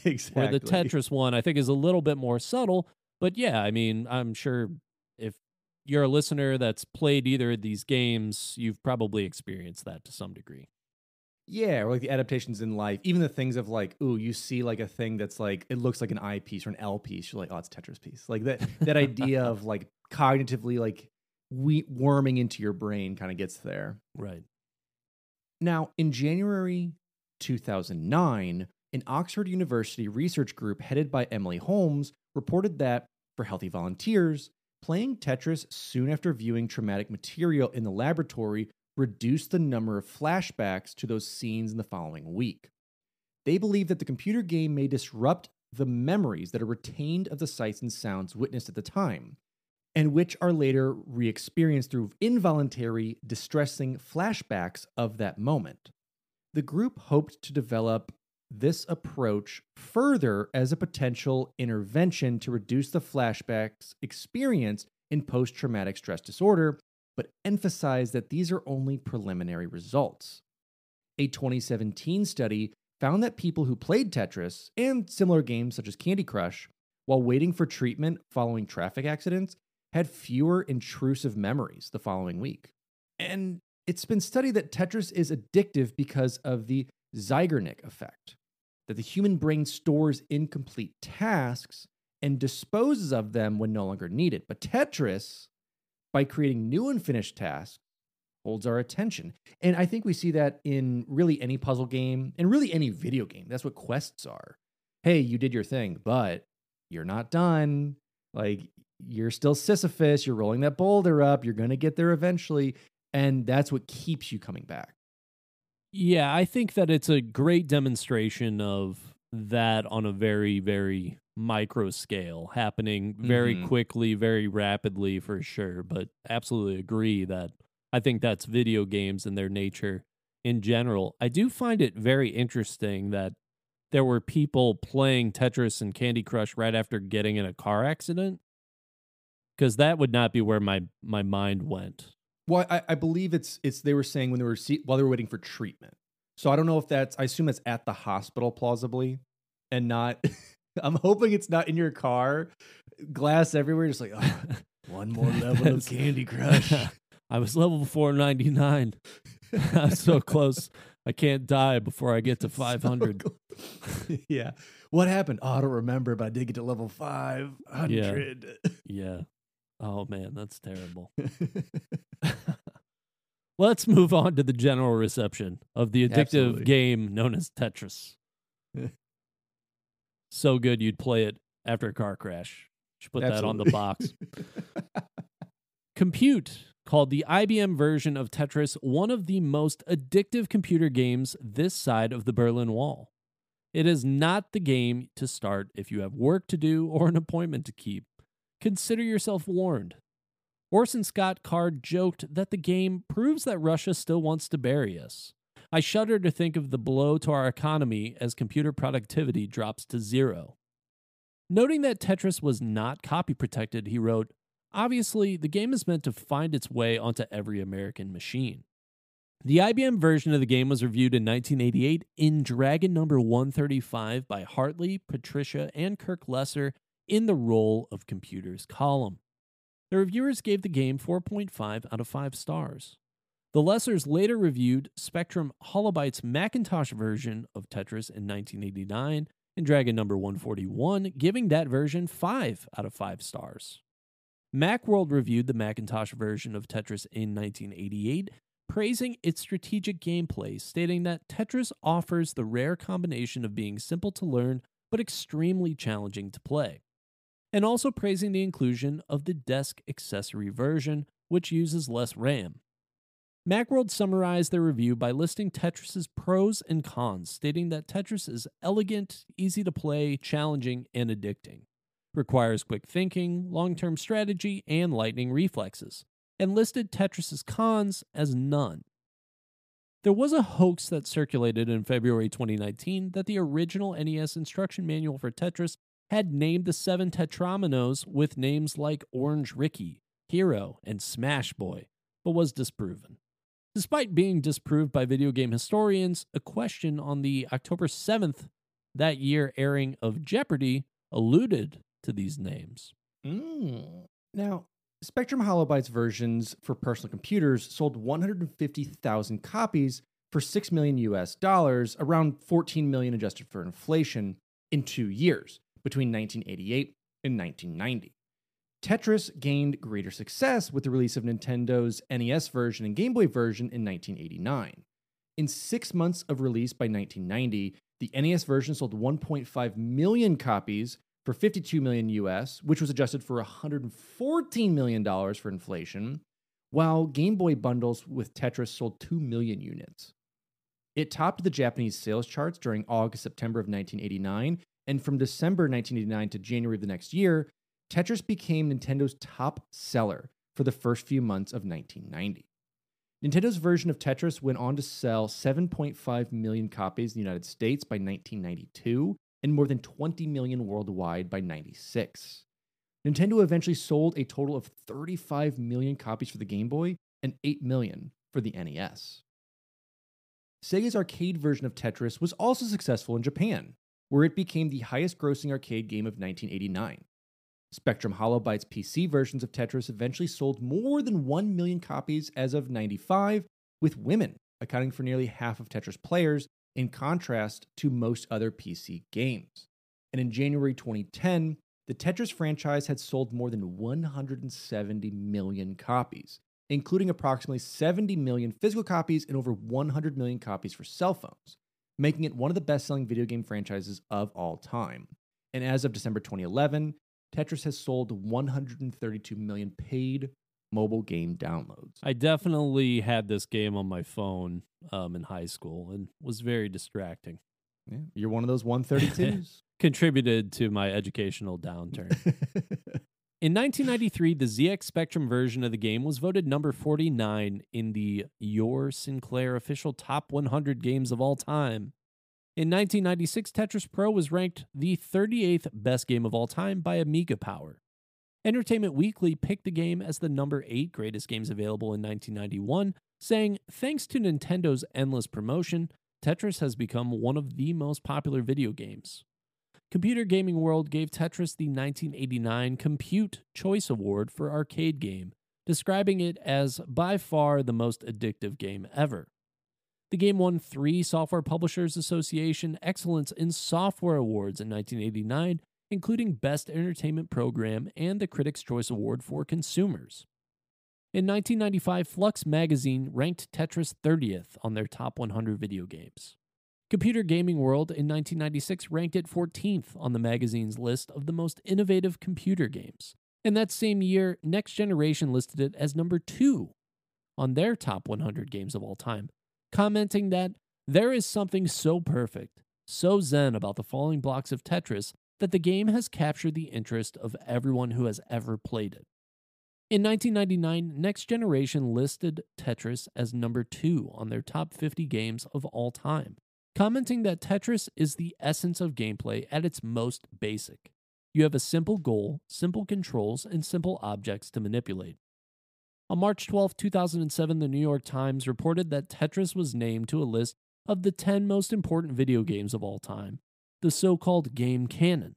Exactly. Where the Tetris one, I think, is a little bit more subtle. But yeah, I mean, I'm sure if you're a listener that's played either of these games, you've probably experienced that to some degree. Yeah, or like the adaptations in life, even the things of like, ooh, you see like a thing that's like, it looks like an eye piece or an L piece. You're like, oh, it's Tetris piece. Like that that idea of like cognitively like we worming into your brain kind of gets there. Right. Now, in January two thousand nine, an Oxford University research group headed by Emily Holmes reported that for healthy volunteers, playing Tetris soon after viewing traumatic material in the laboratory reduced the number of flashbacks to those scenes in the following week. They believe that the computer game may disrupt the memories that are retained of the sights and sounds witnessed at the time, and which are later re-experienced through involuntary, distressing flashbacks of that moment. The group hoped to develop this approach further as a potential intervention to reduce the flashbacks experienced in post-traumatic stress disorder, but emphasized that these are only preliminary results. A twenty seventeen study found that people who played Tetris and similar games such as Candy Crush, while waiting for treatment following traffic accidents, had fewer intrusive memories the following week. And it's been studied that Tetris is addictive because of the Zeigarnik effect, that the human brain stores incomplete tasks and disposes of them when no longer needed. But Tetris, by creating new unfinished tasks, holds our attention. And I think we see that in really any puzzle game and really any video game. That's what quests are. Hey, you did your thing, but you're not done. Like, you're still Sisyphus. You're rolling that boulder up. You're going to get there eventually. And that's what keeps you coming back. Yeah, I think that it's a great demonstration of that on a very, very micro scale, happening very mm-hmm. quickly, very rapidly for sure. But absolutely agree that I think that's video games and their nature in general. I do find it very interesting that there were people playing Tetris and Candy Crush right after getting in a car accident, because that would not be where my, my mind went. Well, I, I believe it's it's they were saying when they were see, while they were waiting for treatment. So I don't know if that's, I assume it's at the hospital plausibly and not, I'm hoping it's not in your car, glass everywhere. Just like, oh, one more level of Candy Crush. I was level four ninety-nine. I'm so close. I can't die before I get to five hundred. So yeah. What happened? Oh, I don't remember, but I did get to level five hundred. Yeah. yeah. Oh, man, that's terrible. Let's move on to the general reception of the addictive Absolutely. game known as Tetris. So good you'd play it after a car crash. Should put Absolutely. that on the box. Compute called the I B M version of Tetris one of the most addictive computer games this side of the Berlin Wall. It is not the game to start if you have work to do or an appointment to keep. Consider yourself warned. Orson Scott Card joked that the game proves that Russia still wants to bury us. I shudder to think of the blow to our economy as computer productivity drops to zero. Noting that Tetris was not copy protected, he wrote, "Obviously, the game is meant to find its way onto every American machine." The I B M version of the game was reviewed in nineteen eighty-eight in Dragon Number one thirty-five by Hartley, Patricia, and Kirk Lesser in the Role of Computers column. The reviewers gave the game four point five out of five stars. The Lessers later reviewed Spectrum Holobyte's Macintosh version of Tetris in nineteen eighty-nine and Dragon Number one forty-one, giving that version five out of five stars. Macworld reviewed the Macintosh version of Tetris in nineteen eighty-eight, praising its strategic gameplay, stating that Tetris offers the rare combination of being simple to learn but extremely challenging to play, and also praising the inclusion of the desk accessory version, which uses less RAM. Macworld summarized their review by listing Tetris's pros and cons, stating that Tetris is elegant, easy to play, challenging, and addicting, requires quick thinking, long-term strategy, and lightning reflexes, and listed Tetris's cons as none. There was a hoax that circulated in February twenty nineteen that the original N E S instruction manual for Tetris had named the seven Tetrominoes with names like Orange Ricky, Hero, and Smash Boy, but was disproven. Despite being disproved by video game historians, a question on the October seventh that year airing of Jeopardy! Alluded to these names. Mm. Now, Spectrum Holobyte's versions for personal computers sold one hundred fifty thousand copies for six million U S dollars, around fourteen million adjusted for inflation, in two years, between nineteen eighty-eight and nineteen ninety. Tetris gained greater success with the release of Nintendo's N E S version and Game Boy version in nineteen eighty-nine. In six months of release by nineteen ninety, the N E S version sold one point five million copies for fifty-two million U S, which was adjusted for one hundred fourteen million dollars for inflation, while Game Boy bundles with Tetris sold two million units. It topped the Japanese sales charts during August September of nineteen eighty-nine, and from December nineteen eighty-nine to January of the next year, Tetris became Nintendo's top seller for the first few months of nineteen ninety. Nintendo's version of Tetris went on to sell seven point five million copies in the United States by nineteen ninety-two and more than twenty million worldwide by ninety-six. Nintendo eventually sold a total of thirty-five million copies for the Game Boy and eight million for the N E S. Sega's arcade version of Tetris was also successful in Japan, where it became the highest-grossing arcade game of nineteen eighty-nine. Spectrum Holobyte's P C versions of Tetris eventually sold more than one million copies as of ninety-five, with women accounting for nearly half of Tetris players, in contrast to most other P C games. And in January twenty ten, the Tetris franchise had sold more than one hundred seventy million copies, including approximately seventy million physical copies and over one hundred million copies for cell phones, making it one of the best-selling video game franchises of all time. And as of December twenty eleven, Tetris has sold one hundred thirty-two million paid mobile game downloads. I definitely had this game on my phone um, in high school and was very distracting. Yeah, you're one of those one thirty-twos. Contributed to my educational downturn. In nineteen ninety-three, the Z X Spectrum version of the game was voted number forty-nine in the Your Sinclair official top one hundred games of all time. In nineteen ninety-six, Tetris Pro was ranked the thirty-eighth best game of all time by Amiga Power. Entertainment Weekly picked the game as the number eight greatest games available in nineteen ninety-one, saying, "Thanks to Nintendo's endless promotion, Tetris has become one of the most popular video games. Computer Gaming World gave Tetris the nineteen eighty-nine Compute Choice Award for Arcade Game, describing it as by far the most addictive game ever. The game won three Software Publishers Association Excellence in Software Awards in nineteen eighty-nine, including Best Entertainment Program and the Critics' Choice Award for Consumers. In nineteen ninety-five, Flux magazine ranked Tetris thirtieth on their top one hundred video games. Computer Gaming World in nineteen ninety-six ranked it fourteenth on the magazine's list of the most innovative computer games. And that same year, Next Generation listed it as number two on their top one hundred games of all time, commenting that there is something so perfect, so zen about the falling blocks of Tetris that the game has captured the interest of everyone who has ever played it. In nineteen ninety-nine, Next Generation listed Tetris as number two on their top fifty games of all time, commenting that Tetris is the essence of gameplay at its most basic. You have a simple goal, simple controls, and simple objects to manipulate. On March twelfth, two thousand seven, the New York Times reported that Tetris was named to a list of the ten most important video games of all time, the so-called game canon.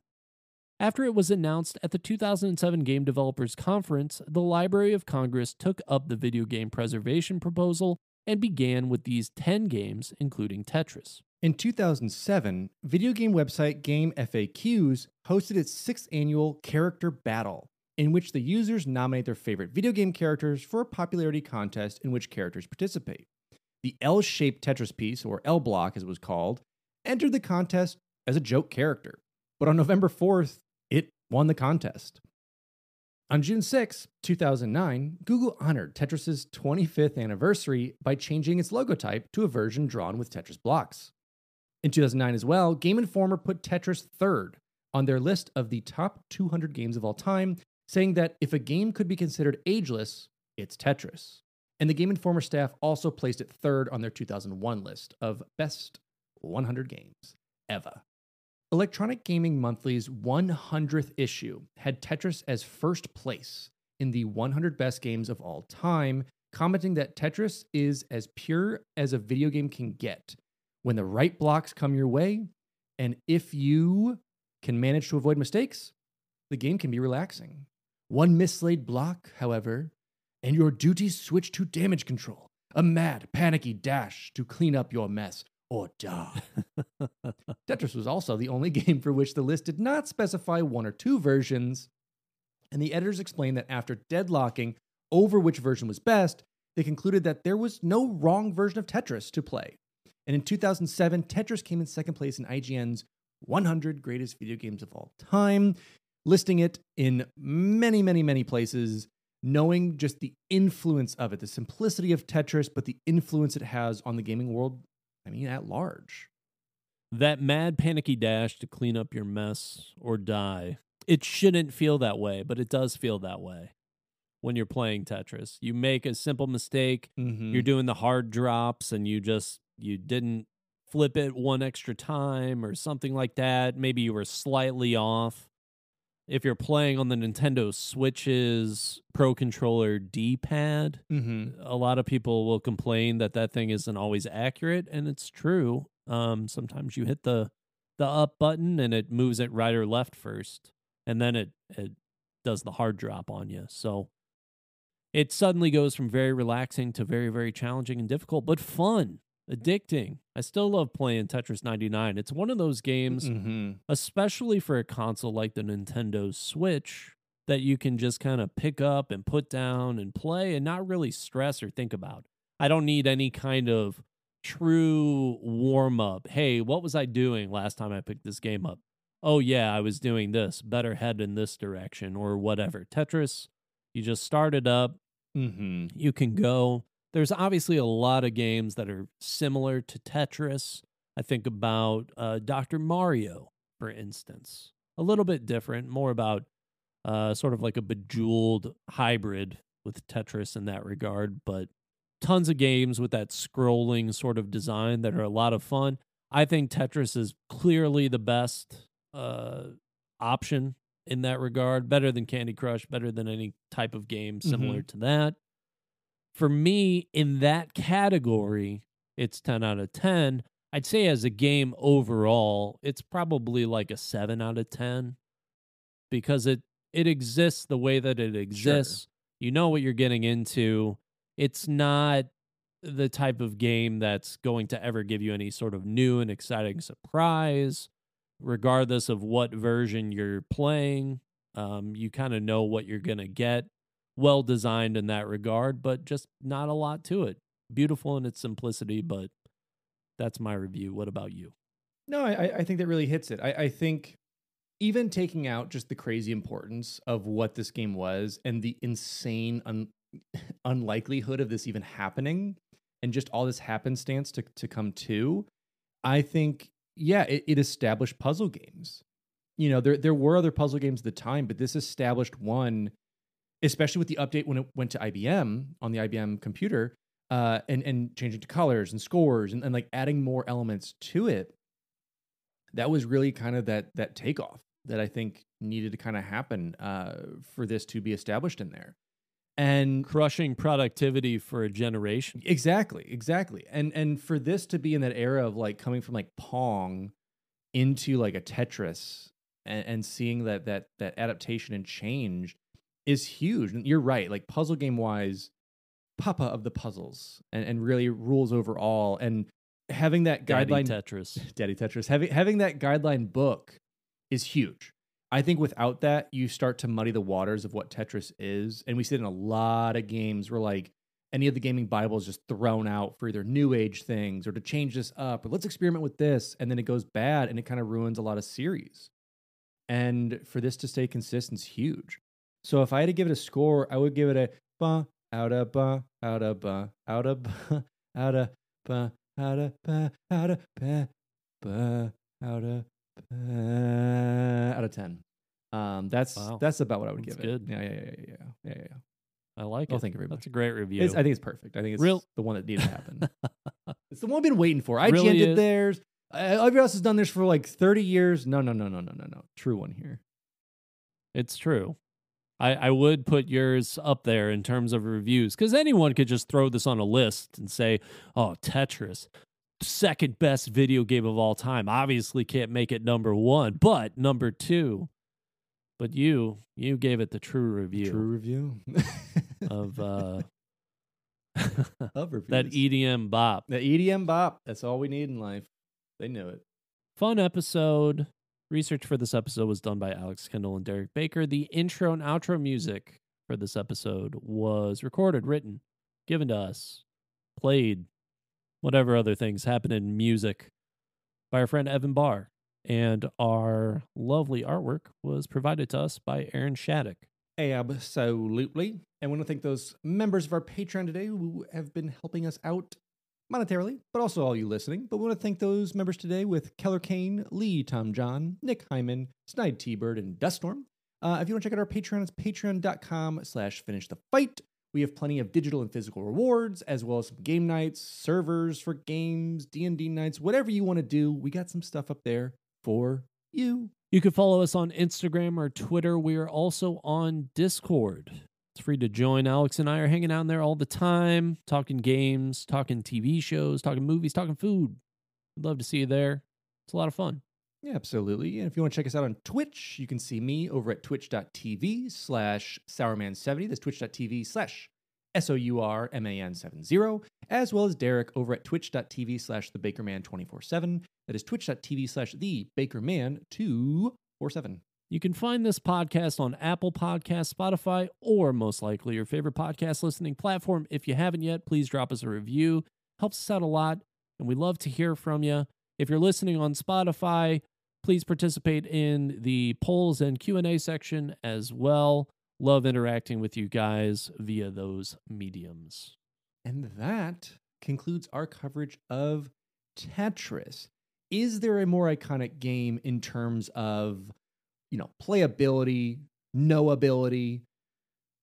After it was announced at the two thousand seven Game Developers Conference, the Library of Congress took up the video game preservation proposal and began with these ten games, including Tetris. In two thousand seven, video game website Game F A Qs hosted its sixth annual Character Battle, in which the users nominate their favorite video game characters for a popularity contest in which characters participate. The L-shaped Tetris piece, or L-block as it was called, entered the contest as a joke character, but on November fourth, it won the contest. On June sixth, two thousand nine, Google honored Tetris's twenty-fifth anniversary by changing its logotype to a version drawn with Tetris blocks. In two thousand nine as well, Game Informer put Tetris third on their list of the top two hundred games of all time, saying that if a game could be considered ageless, it's Tetris. And the Game Informer staff also placed it third on their two thousand one list of best one hundred games ever. Electronic Gaming Monthly's one hundredth issue had Tetris as first place in the one hundred best games of all time, commenting that Tetris is as pure as a video game can get when the right blocks come your way, and if you can manage to avoid mistakes, the game can be relaxing. One mislaid block, however, and your duties switch to damage control, a mad, panicky dash to clean up your mess. Or duh. Tetris was also the only game for which the list did not specify one or two versions, and the editors explained that after deadlocking over which version was best, they concluded that there was no wrong version of Tetris to play. And in two thousand seven, Tetris came in second place in I G N's one hundred Greatest Video Games of All Time, listing it in many, many, many places, knowing just the influence of it, the simplicity of Tetris, but the influence it has on the gaming world. I mean, at large. That mad panicky dash to clean up your mess or die. It shouldn't feel that way, but it does feel that way when you're playing Tetris. You make a simple mistake, mm-hmm. You're doing the hard drops, and you just, you didn't flip it one extra time or something like that. Maybe you were slightly off. If you're playing on the Nintendo Switch's Pro Controller D-pad, mm-hmm. a lot of people will complain that that thing isn't always accurate, and it's true. Um, sometimes you hit the the up button, and it moves it right or left first, and then it, it does the hard drop on you. So it suddenly goes from very relaxing to very, very challenging and difficult, but fun. Addicting. I still love playing Tetris ninety-nine. It's one of those games, mm-hmm. especially for a console like the Nintendo Switch, that you can just kind of pick up and put down and play and not really stress or think about. I don't need any kind of true warm-up. Hey, what was I doing last time I picked this game up? Oh, yeah, I was doing this. Better head in this direction or whatever. Tetris, you just start it up. Mm-hmm. You can go. There's obviously a lot of games that are similar to Tetris. I think about uh, Doctor Mario, for instance. A little bit different, more about uh, sort of like a Bejeweled hybrid with Tetris in that regard, but tons of games with that scrolling sort of design that are a lot of fun. I think Tetris is clearly the best uh, option in that regard, better than Candy Crush, better than any type of game similar mm-hmm. to that. For me, in that category, it's ten out of ten. I'd say as a game overall, it's probably like a seven out of ten because it, it exists the way that it exists. Sure. You know what you're getting into. It's not the type of game that's going to ever give you any sort of new and exciting surprise, regardless of what version you're playing. Um, you kind of know what you're going to get. Well designed in that regard, but just not a lot to it. Beautiful in its simplicity, but that's my review. What about you? No, I, I think that really hits it. I, I think even taking out just the crazy importance of what this game was and the insane un- unlikelihood of this even happening and just all this happenstance to, to come to, I think, yeah, it, it established puzzle games. You know, there there were other puzzle games at the time, but this established one, especially with the update when it went to I B M on the I B M computer, uh, and, and changing to colors and scores and, and like adding more elements to it. That was really kind of that, that takeoff that I think needed to kind of happen uh, for this to be established in there. And crushing productivity for a generation. Exactly, exactly. And, and for this to be in that era of like coming from like Pong into like a Tetris and, and seeing that, that, that adaptation and change is huge. And you're right, like puzzle game wise, Papa of the puzzles and, and really rules over all. And having that Daddy guideline Tetris, Daddy Tetris, having having that guideline book is huge. I think without that, you start to muddy the waters of what Tetris is. And we see it in a lot of games where like any of the gaming Bibles just thrown out for either new age things or to change this up or let's experiment with this. And then it goes bad and it kind of ruins a lot of series. And for this to stay consistent is huge. So if I had to give it a score, I would give it a ba out a ba out a ba out a ba out a ba out a ba out a ba ba out a ba out of ten. Um, that's wow. that's about what I would that's give good. it. Yeah, yeah, yeah, yeah, yeah, yeah, yeah. I like oh, it. Thank you very much. That's a great review. It's, I think it's perfect. I think it's Real? the one that needed to happen. It's the one I've been waiting for. I really did theirs. Everybody else has done theirs for like thirty years. No, no, no, no, no, no, no. True one here. It's true. I, I would put yours up there in terms of reviews because anyone could just throw this on a list and say, oh, Tetris, second best video game of all time. Obviously can't make it number one, but number two. But you, you gave it the true review. True review. Of, uh, of reviews. That E D M bop. That E D M bop. That's all we need in life. They knew it. Fun episode. Research for this episode was done by Alex Kendall and Derek Baker. The intro and outro music for this episode was recorded, written, given to us, played, whatever other things happen in music by our friend Evan Barr. And our lovely artwork was provided to us by Aaron Shattuck. Absolutely. And I want to thank those members of our Patreon today who have been helping us out monetarily, but also all you listening. But we want to thank those members today with Keller Kane, Lee, Tom John, Nick Hyman, Snide T-Bird, and Duststorm. Uh, if you want to check out our Patreon, it's patreon.com slash finish the fight. We have plenty of digital and physical rewards, as well as some game nights, servers for games, D and D nights, whatever you want to do. We got some stuff up there for you. You can follow us on Instagram or Twitter. We are also on Discord. It's free to join. Alex and I are hanging out in there all the time, talking games, talking T V shows, talking movies, talking food. We'd love to see you there. It's a lot of fun. Yeah, absolutely. And if you want to check us out on Twitch, you can see me over at twitch.tv slash sourman70. That's twitch.tv slash S O U R M A N seven zero, as well as Derek over at twitch.tv slash thebakerman247. That is twitch.tv slash thebakerman247. You can find this podcast on Apple Podcasts, Spotify, or most likely your favorite podcast listening platform. If you haven't yet, please drop us a review. It helps us out a lot, and we love to hear from you. If you're listening on Spotify, please participate in the polls and Q and A section as well. Love interacting with you guys via those mediums. And that concludes our coverage of Tetris. Is there a more iconic game in terms of, you know, playability, knowability,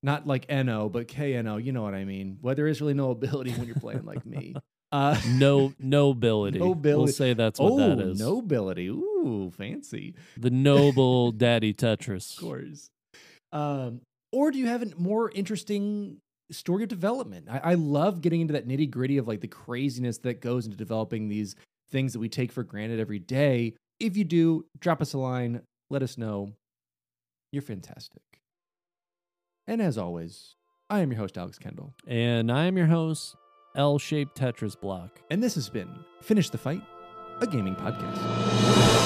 not like N O, but K N O, you know what I mean. Well, there is really no ability when you're playing like me. Uh, no, nobility. Nobility. We'll say that's what oh, that is. Oh, nobility. Ooh, fancy. The noble Daddy Tetris. Of course. Um, or do you have a more interesting story of development? I, I love getting into that nitty gritty of like the craziness that goes into developing these things that we take for granted every day. If you do, drop us a line. Let us know. You're fantastic. And as always, I am your host, Alex Kendall. And I am your host, L-Shaped Tetris Block. And this has been Finish the Fight, a gaming podcast.